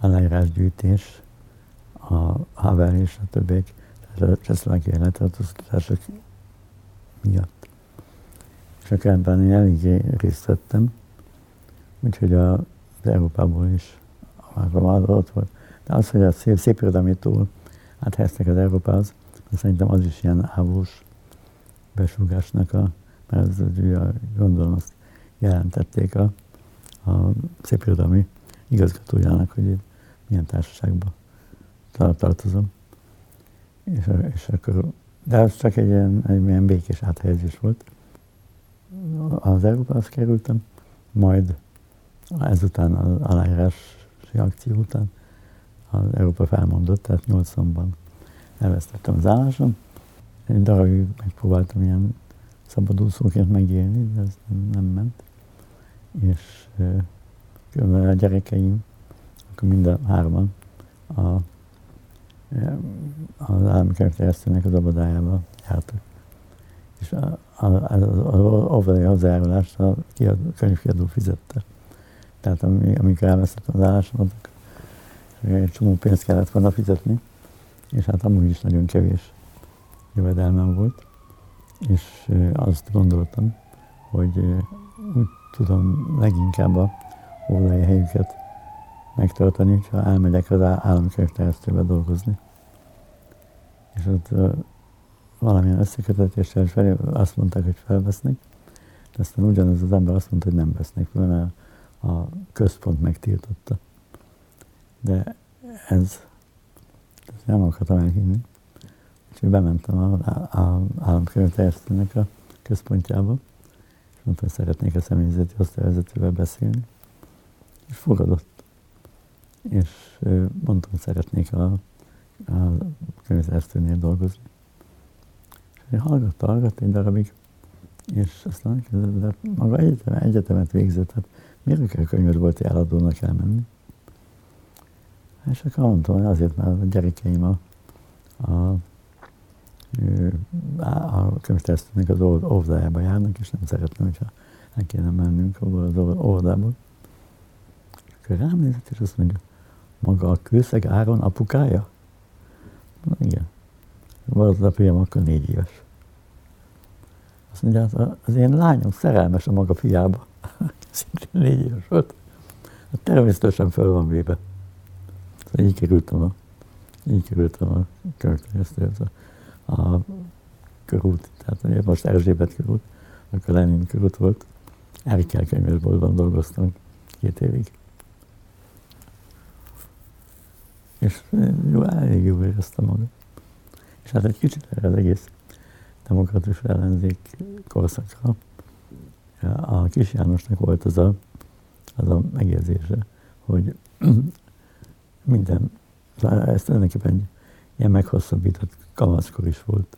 aláírásgyűjtés, a Havel és a többiek, tehát a csehszlovákiai letartóztatások miatt. És akkor ebben én eléggé részt vettem, úgyhogy az Európából is már ott volt. De az, hogy a szép, szép irodámitól áthelyeztek az Európához, szerintem az is ilyen ávós besúgásnak a, mert az, hogy a, gondolom azt jelentették a, a szépirodalmi igazgatójának, hogy én milyen társaságban tartozom. És, és akkor, de az csak egy ilyen, egy ilyen békés áthelyezés volt. Az Európához kerültem, majd ezután az aláírási akció után az Európa felmondott, tehát nyolcvanban elvesztettem az állásom. Egy darabig megpróbáltam ilyen szabadúszóként megélni, de ez nem, nem ment. És e, különben a gyerekeim, akkor mind a hárman a, e, az állami keresztőnek az abadájába jártak. És az óvodai hozzájárulást a könyvkiadó fizette. Tehát ami, amikor elvesztettem az állásomat, egy csomó pénzt kellett volna fizetni, és hát amúgy is nagyon kevés jövedelmem volt, és azt gondoltam, hogy úgy tudom leginkább a óvodai helyüket megtartani, ha elmegyek az állami könyvtárházba dolgozni. És ott valamilyen összekötetéssel is azt mondták, hogy felvesznek, de aztán ugyanaz az ember azt mondta, hogy nem vesznek fel, mert a központ megtiltotta. De ez, ezt nem akartam elhinni. Úgyhogy bementem az államkönyvtárháznak a központjába, és mondta, hogy szeretnék a személyzeti osztályvezetővel beszélni. És fogadott. És mondtam, hogy szeretnék a, a könyvtárháznél dolgozni. És hallgatta, hallgatta egy darabig, és aztán de maga egyetemet, egyetemet végzett, hát miért kell könyvesbolti eladónak elmenni? És akkor mondtam, hogy azért, mert a gyerekeim a, a, a könyvtárháznak az óvodájába járnak, és nem szeretném, hogyha el kéne mennünk abból az óvodából. És akkor rám nézett, és azt mondja, maga a Kőszeg Áron apukája? Na igen. Volt a fiam akkor négy éves. Azt mondja, az én lányom szerelmes a maga fiába. Szintén négy éves volt. Hát természetesen föl van véve. Szóval így kerültem a, így kerültem a körtőjesztőhöz, a, a körút, tehát most Erzsébet körút, akkor Lenin körút volt. Erkel könyvesboltban dolgoztam két évig. És jó, elég jól éreztem magam. És hát egy kicsit erre az egész demokratikus ellenzék korszakra a Kis Jánosnak volt az a, az a megjegyzése, hogy minden, ez tulajdonképpen egy ilyen meghosszabbított kamaszkor is volt.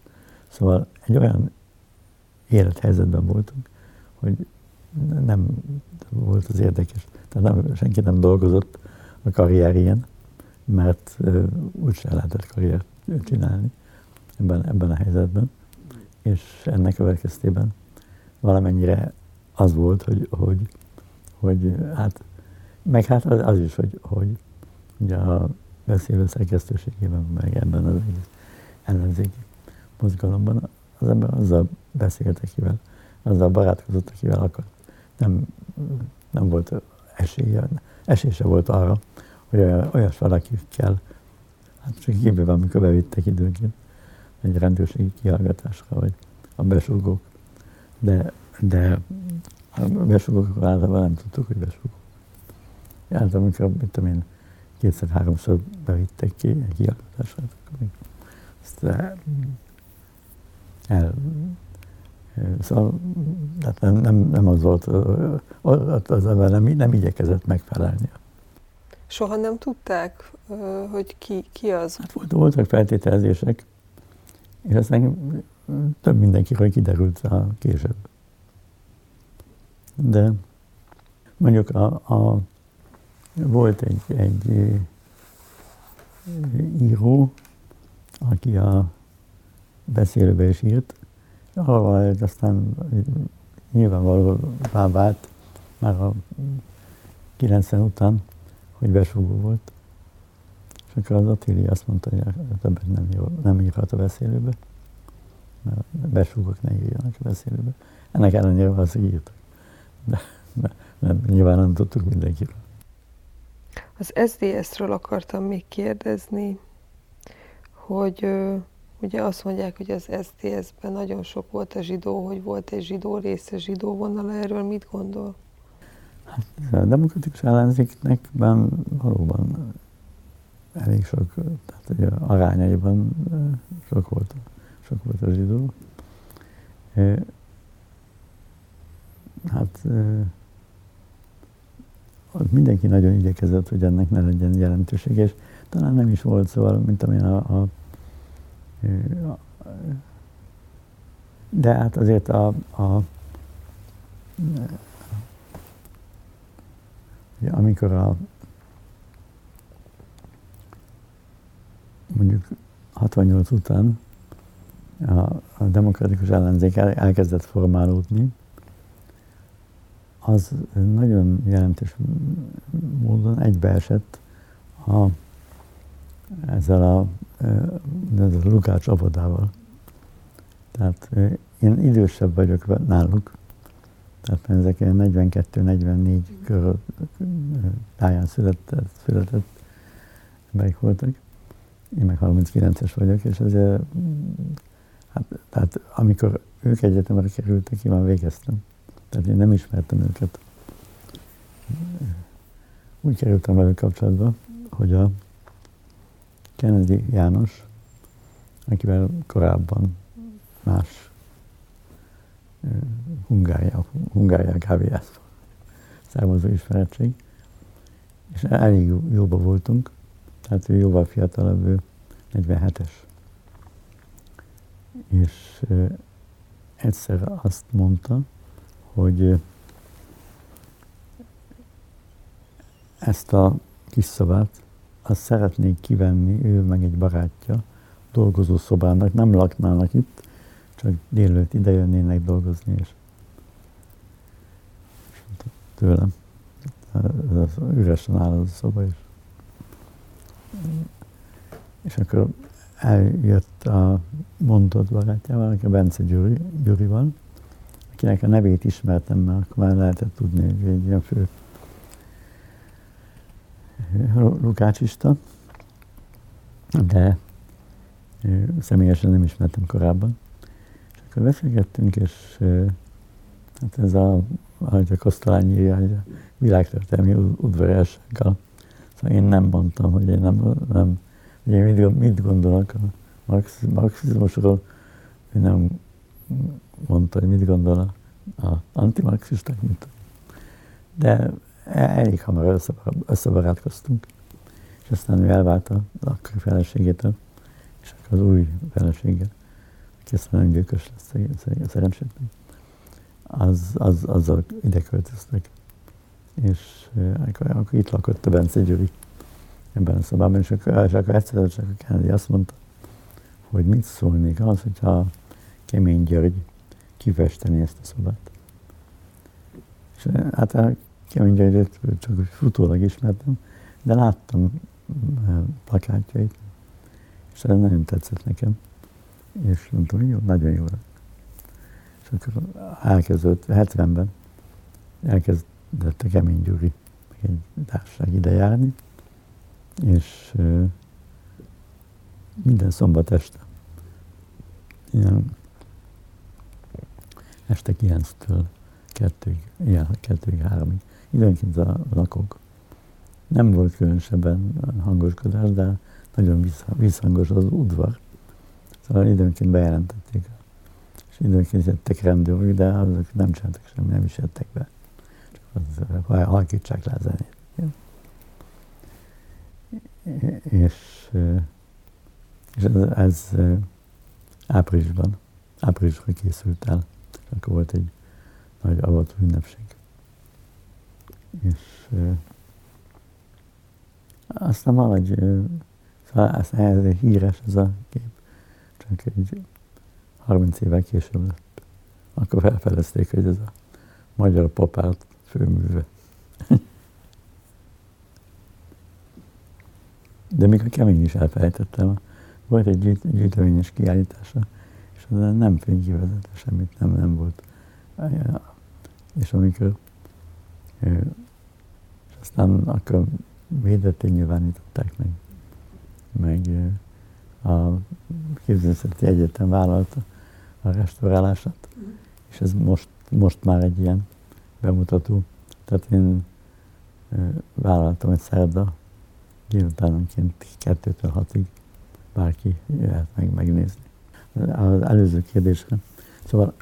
Szóval egy olyan élethelyzetben voltunk, hogy nem volt az érdekes. Tehát nem, senki nem dolgozott a karrierjén, mert úgyse lehetett karriert csinálni ebben, ebben a helyzetben. És ennek következtében valamennyire az volt, hogy, hogy, hogy hát Meg hát az, az is, hogy, hogy ugye a beszélő szerkesztőségében, meg ebben az egész ellenzéki mozgalomban az ember azzal beszélt, akivel, azzal barátkozott, akivel akart. Nem, nem volt esélye, esély se volt arra, hogy olyas valaki kell. Hát csak kívülben, amikor bevittek időnként egy rendőrségi kihallgatásra, vagy a besúgók. De, de a besúgók akkor általában nem tudtuk, hogy besúgók. Általában, amikor, mit tudom én, kétszer-háromszor bevittek ki egy kihallgatásra, akkor még azt el... Szóval nem, nem, nem az volt, az ember nem, nem igyekezett megfelelni. Soha nem tudták, hogy ki, ki az? Hát volt, voltak feltételezések, és aztán több mindenkiről kiderült a később. De mondjuk a, a, volt egy, egy író, aki a beszélőbe is írt, ahol aztán nyilvánvalóvá vált már a kilencven után, hogy besúgó volt. És akkor az Attili azt mondta, hogy többet nem, nem írhat a beszélőbe, mert besúgók ne írjanak a beszélőbe. Ennek ellenére azt írtak, de, de, de nyilván nem tudtuk mindenkiről. Az es zé dé es-ről akartam még kérdezni, hogy ugye azt mondják, hogy az es zé dé es-ben nagyon sok volt a zsidó, hogy volt egy zsidó része, zsidó vonala, erről mit gondol? Hát a demokratikus ellenzéknek valóban elég sok, tehát ugye arányaiban sok volt, sok volt a zsidó. Hát mindenki nagyon igyekezett, hogy ennek ne legyen jelentőség, és talán nem is volt, szóval, mint amilyen a, a de hát azért a, a, amikor a mondjuk hatvannyolc után a, a demokratikus ellenzék el, elkezdett formálódni, az nagyon jelentős módon egybeesett a ezzel a, ezzel a Lukács avadával. Tehát én idősebb vagyok náluk, tehát ezek negyvenkettő negyvennégy körül táján született, született emberek voltak. Én meg harminckilences vagyok, és azért, hát, tehát amikor ők egyetemre kerültek, én már végeztem. Tehát én nem ismertem őket. Úgy kerültem velük kapcsolatba, hogy a Kennedy János, akivel korábban más uh, hungária, hungária kávéjától származó ismeretség, és elég jó, jóba voltunk, tehát ő jóval fiatalabb, ő negyvenhetes. És uh, egyszer azt mondta, hogy uh, ezt a kis szobát, azt szeretnék kivenni, ő meg egy barátja, dolgozószobának, nem laknának itt, csak délelőtt ide jönnének dolgozni, és tőlem. Üresen áll az a szoba is. És akkor eljött a mondott barátjával, aki a Bence Gyuri, Gyurival, akinek a nevét ismertem, mert akkor már lehetett tudni, hogy egy ilyen fő lukácsista, de személyesen nem ismertem korábban. És akkor beszélgettünk, és hát ez a, ahogy a Kosztolányi írja, hogy a világtörténelmi udvariassággal. Szóval én nem mondtam, hogy én, nem, nem, hogy én mit gondolok a marxiz, marxizmusról. Ő nem mondta, hogy mit gondol az antimarxisták, mint de elég hamar összebarátkoztunk, és aztán ő elvált az akkori feleségétől, és akkor az új feleséggel, aki aztán nem gyilkos lesz szerencsétlen, az, az, azzal ide költöztek. És akkor, akkor itt lakott a Bence Gyuri ebben a szobában, és akkor, és akkor egyszer csak a Kennedy azt mondta, hogy mit szólnék az, hogyha Kemény György kifesteni ezt a szobát. És hát a Kemény Györgyet csak futólag ismertem, de láttam plakátjait, és ez nagyon tetszett nekem. És mondtam, jó, nagyon jó. És akkor elkezdődött, hetvenben elkezdett a Kemény Gyuri egy társaság ide járni, és minden szombat este, ilyen este kilenctől kettőig, ilyen kettőig, háromig, időnként a lakók. Nem volt különösebben hangoskodás, de nagyon visszhangos az udvar. Szóval időnként bejelentették, és időnként jöttek rendőrök, de azok nem csináltak semmi, nem is jöttek be. Csak az halkítsák le a zenét. És, és ez, ez áprilisban, áprilisra készült el, és akkor volt egy nagy avató ünnepség. És aztán valahogy, szóval ez híres ez a kép, csak egy harminc évvel később lett. Akkor felfedezték, hogy ez a magyar popárt főműve. De még a Kemény is elfelejtettem. Volt egy gyűjt, gyűjteményes kiállítása, és az nem fénykivezette semmit, nem, nem volt. És amikor, és aztán akkor védetté nyilvánították meg, meg a Képzőművészeti Egyetem vállalta a restaurálását, és ez most, most már egy ilyen bemutató. Tehát én vállaltam egy szerda, délutánonként kettőtől hatig bárki jöhet meg megnézni. Az előző kérdésre, szóval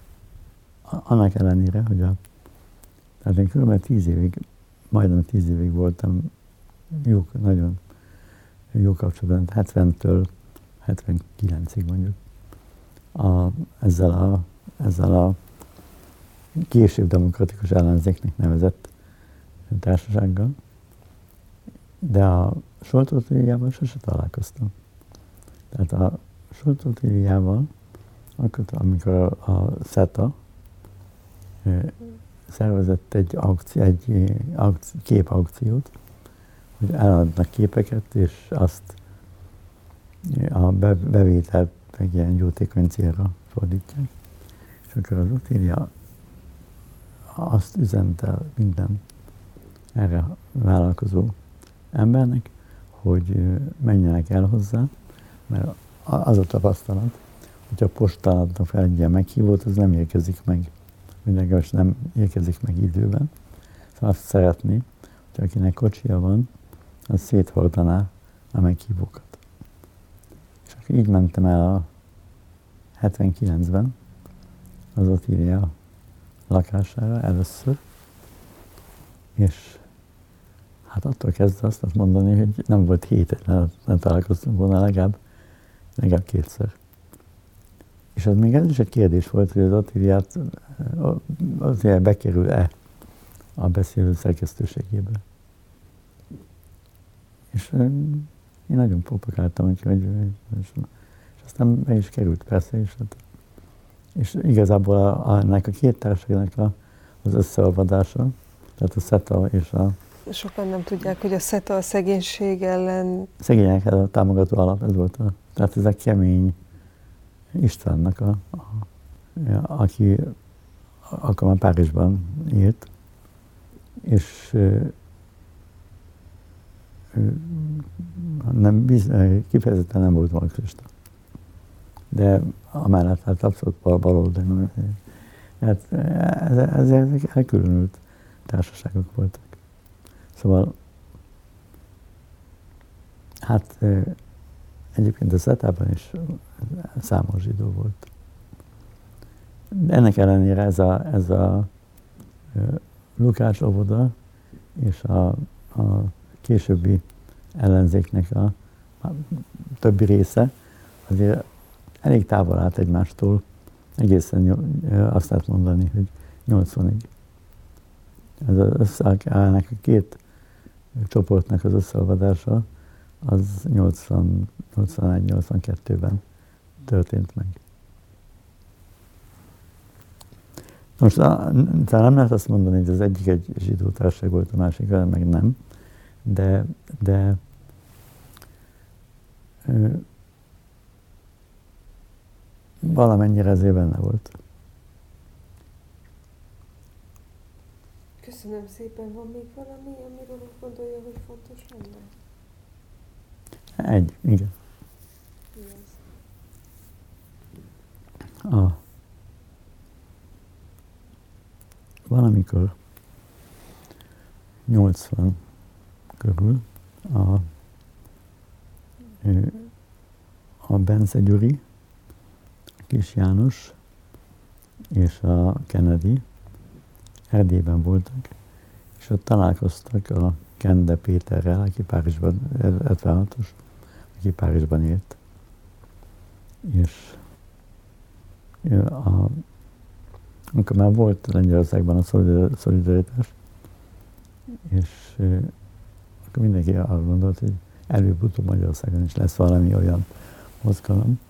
annak ellenére, hogy a, tehát én körülbelül tíz évig, majdnem tíz évig voltam jó, nagyon jó kapcsolatban, hetventől hetvenkilencig mondjuk, a, ezzel, a, ezzel a később demokratikus ellenzéknek nevezett társasággal. De a Soltótériával sose találkoztam. Tehát a Soltótériával, akkor, amikor a, a SZETA szervezett egy, aukció, egy aukció, képaukciót, hogy eladnak képeket, és azt a bevételt meg ilyen jótékony célra fordítják. És akkor az Otília azt üzente minden erre vállalkozó embernek, hogy menjenek el hozzá, mert az a tapasztalat, hogyha postálnak fel egy ilyen meghívót, az nem érkezik meg, mindenképpen nem érkezik meg időben. Szóval azt szeretné, hogy akinek kocsia van, az széthordaná a meghívókat. És akkor így mentem el a hetvenkilencben az Otília lakására először, és hát attól kezdve azt lehet mondani, hogy nem volt hét, nem, nem találkoztunk volna legalább, legalább kétszer. És az még ez is egy kérdés volt, hogy az Atiliát azért bekerül-e a beszélő szerkesztőségébe. És én nagyon popakáltam, úgyhogy, és aztán be is került persze, és, és igazából a, a, ennek a két társaságnak a, az összeolvadása, tehát a SZETA és a sokan nem tudják, hogy a SZETA a szegénység ellen... Szegények a támogató alap, ez volt a... Tehát ez a Kemény Istvánnak, a, a, a, aki akkor már Párizsban élt, és ő, nem, kifejezetten nem volt marxista. De amellett hát abszolút bal, baloldali. Hát ezek elkülönült társaságok voltak. Szóval, hát egyébként a SZETA-ban is számos zsidó volt. De ennek ellenére ez a, ez a Lukács óvoda és a, a későbbi ellenzéknek a, a többi része azért elég távol állt egymástól, egészen azt lehet mondani, hogy nyolcvanig. Ez a, ennek a két csoportnak az összeolvadása, az nyolcvanegy nyolcvankettőben történt meg. Most talán nem lehet azt mondani, hogy az egyik egy zsidó társaság volt, a másik meg nem, de, de ö, valamennyire ezért benne volt. Köszönöm szépen. Van még valami, amiről úgy gondolja, hogy fontos lenne? Egy, igen. A, valamikor nyolcvan körül a, a Bence Gyuri, a Kis János és a Kennedy Erdélyben voltak, és ott találkoztak a Kende Péterrel, aki Párizsban, ötvenhatos, aki Párizsban élt. És a, amikor már volt Lengyelországban a szolidaritás, és akkor mindenki arra gondolt, hogy előbb-utóbb Magyarországon is lesz valami olyan mozgalom,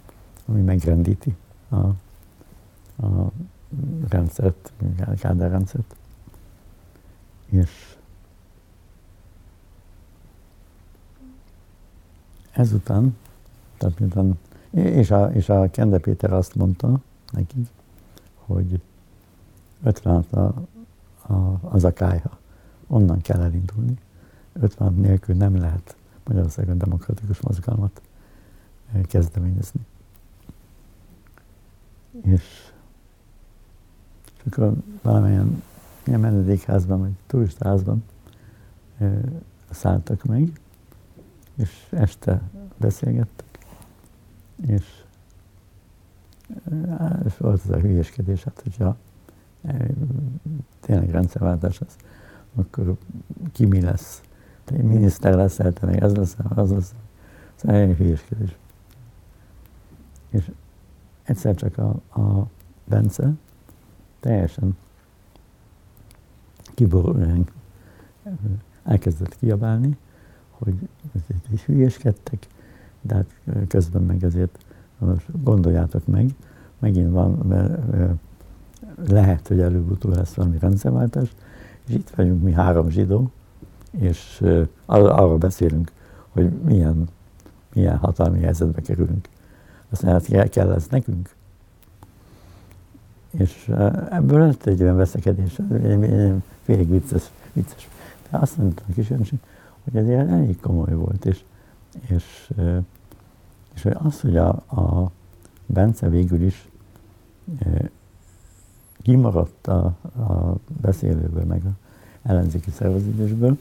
ami megrendíti a, a rendszert, Kádár rendszert. És ezután, tehát miután, és a, és a Kende Péter azt mondta nekik, hogy ötvenhat a, a, az a kályha, onnan kell elindulni. ötvenhat nélkül nem lehet Magyarországon demokratikus mozgalmat kezdeményezni. És és akkor valamilyen ilyen menedékházban, vagy turistaházban ö, szálltak meg, és este beszélgettek, és, ö, és volt az a hülyeskedés, hát hogyha ö, tényleg rendszerváltás lesz, akkor ki mi lesz? Miniszter lesz, te meg ez lesz, az lesz. Szóval egy hülyeskedés. És egyszer csak a, a Bence teljesen kiborulóan elkezdett kiabálni, hogy hülyeskedtek, de hát közben meg ezért gondoljátok meg, megint van, lehet, hogy előbb-utóbb lesz valami rendszerváltás, és itt vagyunk mi három zsidó, és arról beszélünk, hogy milyen, milyen hatalmi helyzetbe kerülünk. Aztán hát kell lesz nekünk. És ebből lett egy olyan veszekedés, félig vicces, vicces. De azt mondta a Kis Önség, hogy ez ilyen elég komoly volt, és, és, és az, hogy a, a Bence végül is kimaradt a, a beszélőből, meg az ellenzéki szerveződésből,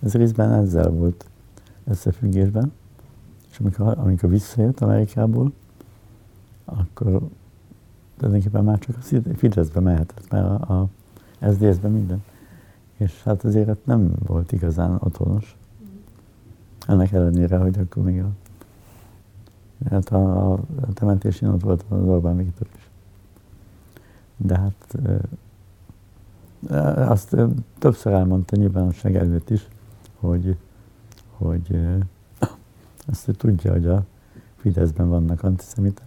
ez részben ezzel volt összefüggésben, és amikor, amikor visszajött Amerikából, akkor tulajdonképpen már csak a Fideszbe mehetett, mert a, a es zé dé es-ben minden. És hát azért nem volt igazán otthonos. Ennek ellenére, hogy akkor még a, hát a, a temetésén ott volt az Orbán Viktor is. De hát e, azt többször elmondta nyilvánosság előtt is, hogy, hogy e, azt hogy tudja, hogy a Fideszben vannak antiszemiták,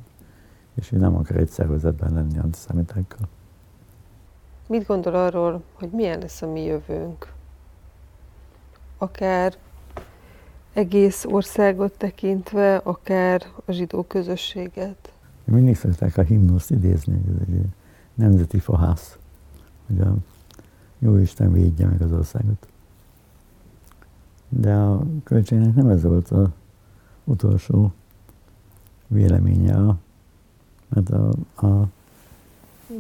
és ő nem akar egy szervezetben lenni antiszemitákkal. Mit gondol arról, hogy milyen lesz a mi jövőnk? Akár egész országot tekintve, akár a zsidó közösséget? Mindig szokták a himnuszt idézni, hogy ez egy nemzeti fahász, hogy a Jóisten védje meg az országot. De a Kölcseynek nem ez volt az utolsó véleménye, a mert a, a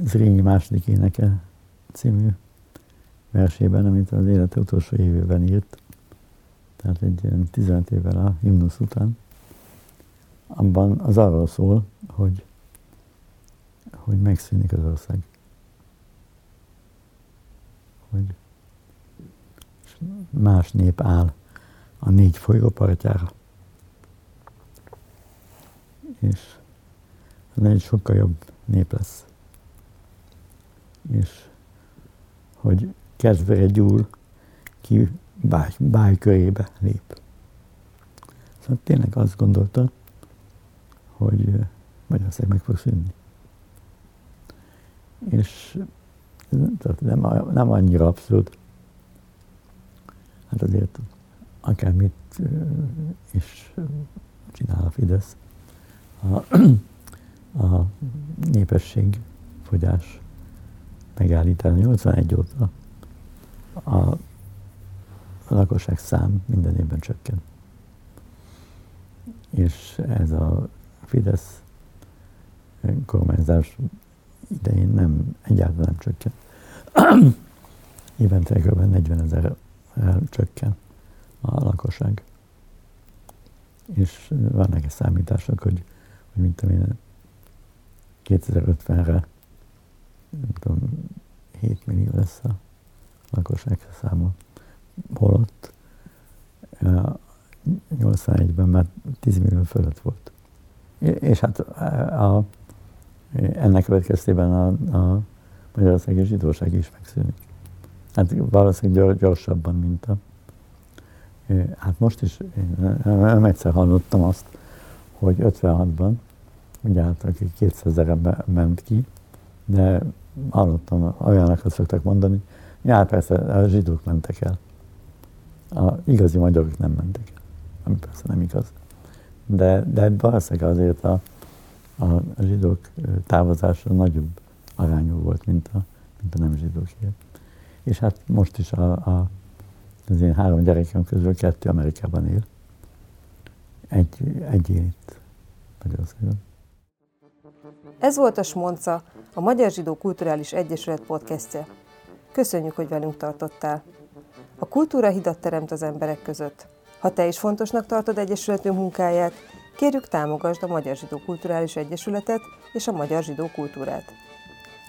Zrínyi második éneke című versében, amit az élete utolsó évében írt, tehát egy ilyen tizenöt évvel a himnusz után, abban az arról szól, hogy, hogy megszűnik az ország. Hogy más nép áll a négy folyó partjára. És de egy sokkal jobb nép lesz. És hogy kezdve egy gyúr ki báj, báj körébe lép. Szóval tényleg azt gondolta, hogy Magyarország meg fog szűnni. És nem, nem annyira abszolút. Hát azért akármit is csinál a Fidesz, a, a népesség fogyás megállítása nyolcvanegy óta a, a lakosság szám minden évben csökken. És ez a Fidesz kormányzás idején nem, egyáltalán nem csökken. Évente kb. negyvenezerrel csökken a lakosság. És vannak egy számítások, hogy, hogy mint amilyen kétezer-ötvenre nem tudom, hét millió lesz a lakosság száma. Holott nyolcvanegyben már tíz millió fölött volt. És hát a, ennek következtében a, a magyarországi zsidóság is megszűnik. Hát valószínűleg gyorsabban, mint a... Hát most is, én egyszer hallottam azt, hogy ötvenhatban, ugye hát aki kétszázezerre ment ki, de hallottam, olyanokat szoktak mondani, ja persze a zsidók mentek el. A igazi magyarok nem mentek el, ami persze nem igaz. De, de valószínűleg azért a, a, a zsidók távozása nagyobb arányú volt, mint a, mint a nem zsidóké. És hát most is a, a, az én három gyerekem közül kettő Amerikában él. Egy, egy él itt Magyarországon. Ez volt a Smonca, a Magyar Zsidó Kulturális Egyesület podcastje. Köszönjük, hogy velünk tartottál. A kultúra hidat teremt az emberek között. Ha te is fontosnak tartod egyesületünk munkáját, kérjük támogasd a Magyar Zsidó Kulturális Egyesületet és a magyar zsidó kultúrát.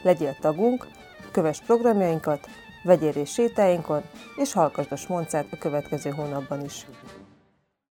Legyél tagunk, kövess programjainkat, vegyél részt sétáinkon, és hallgassd a Smoncát a következő hónapban is.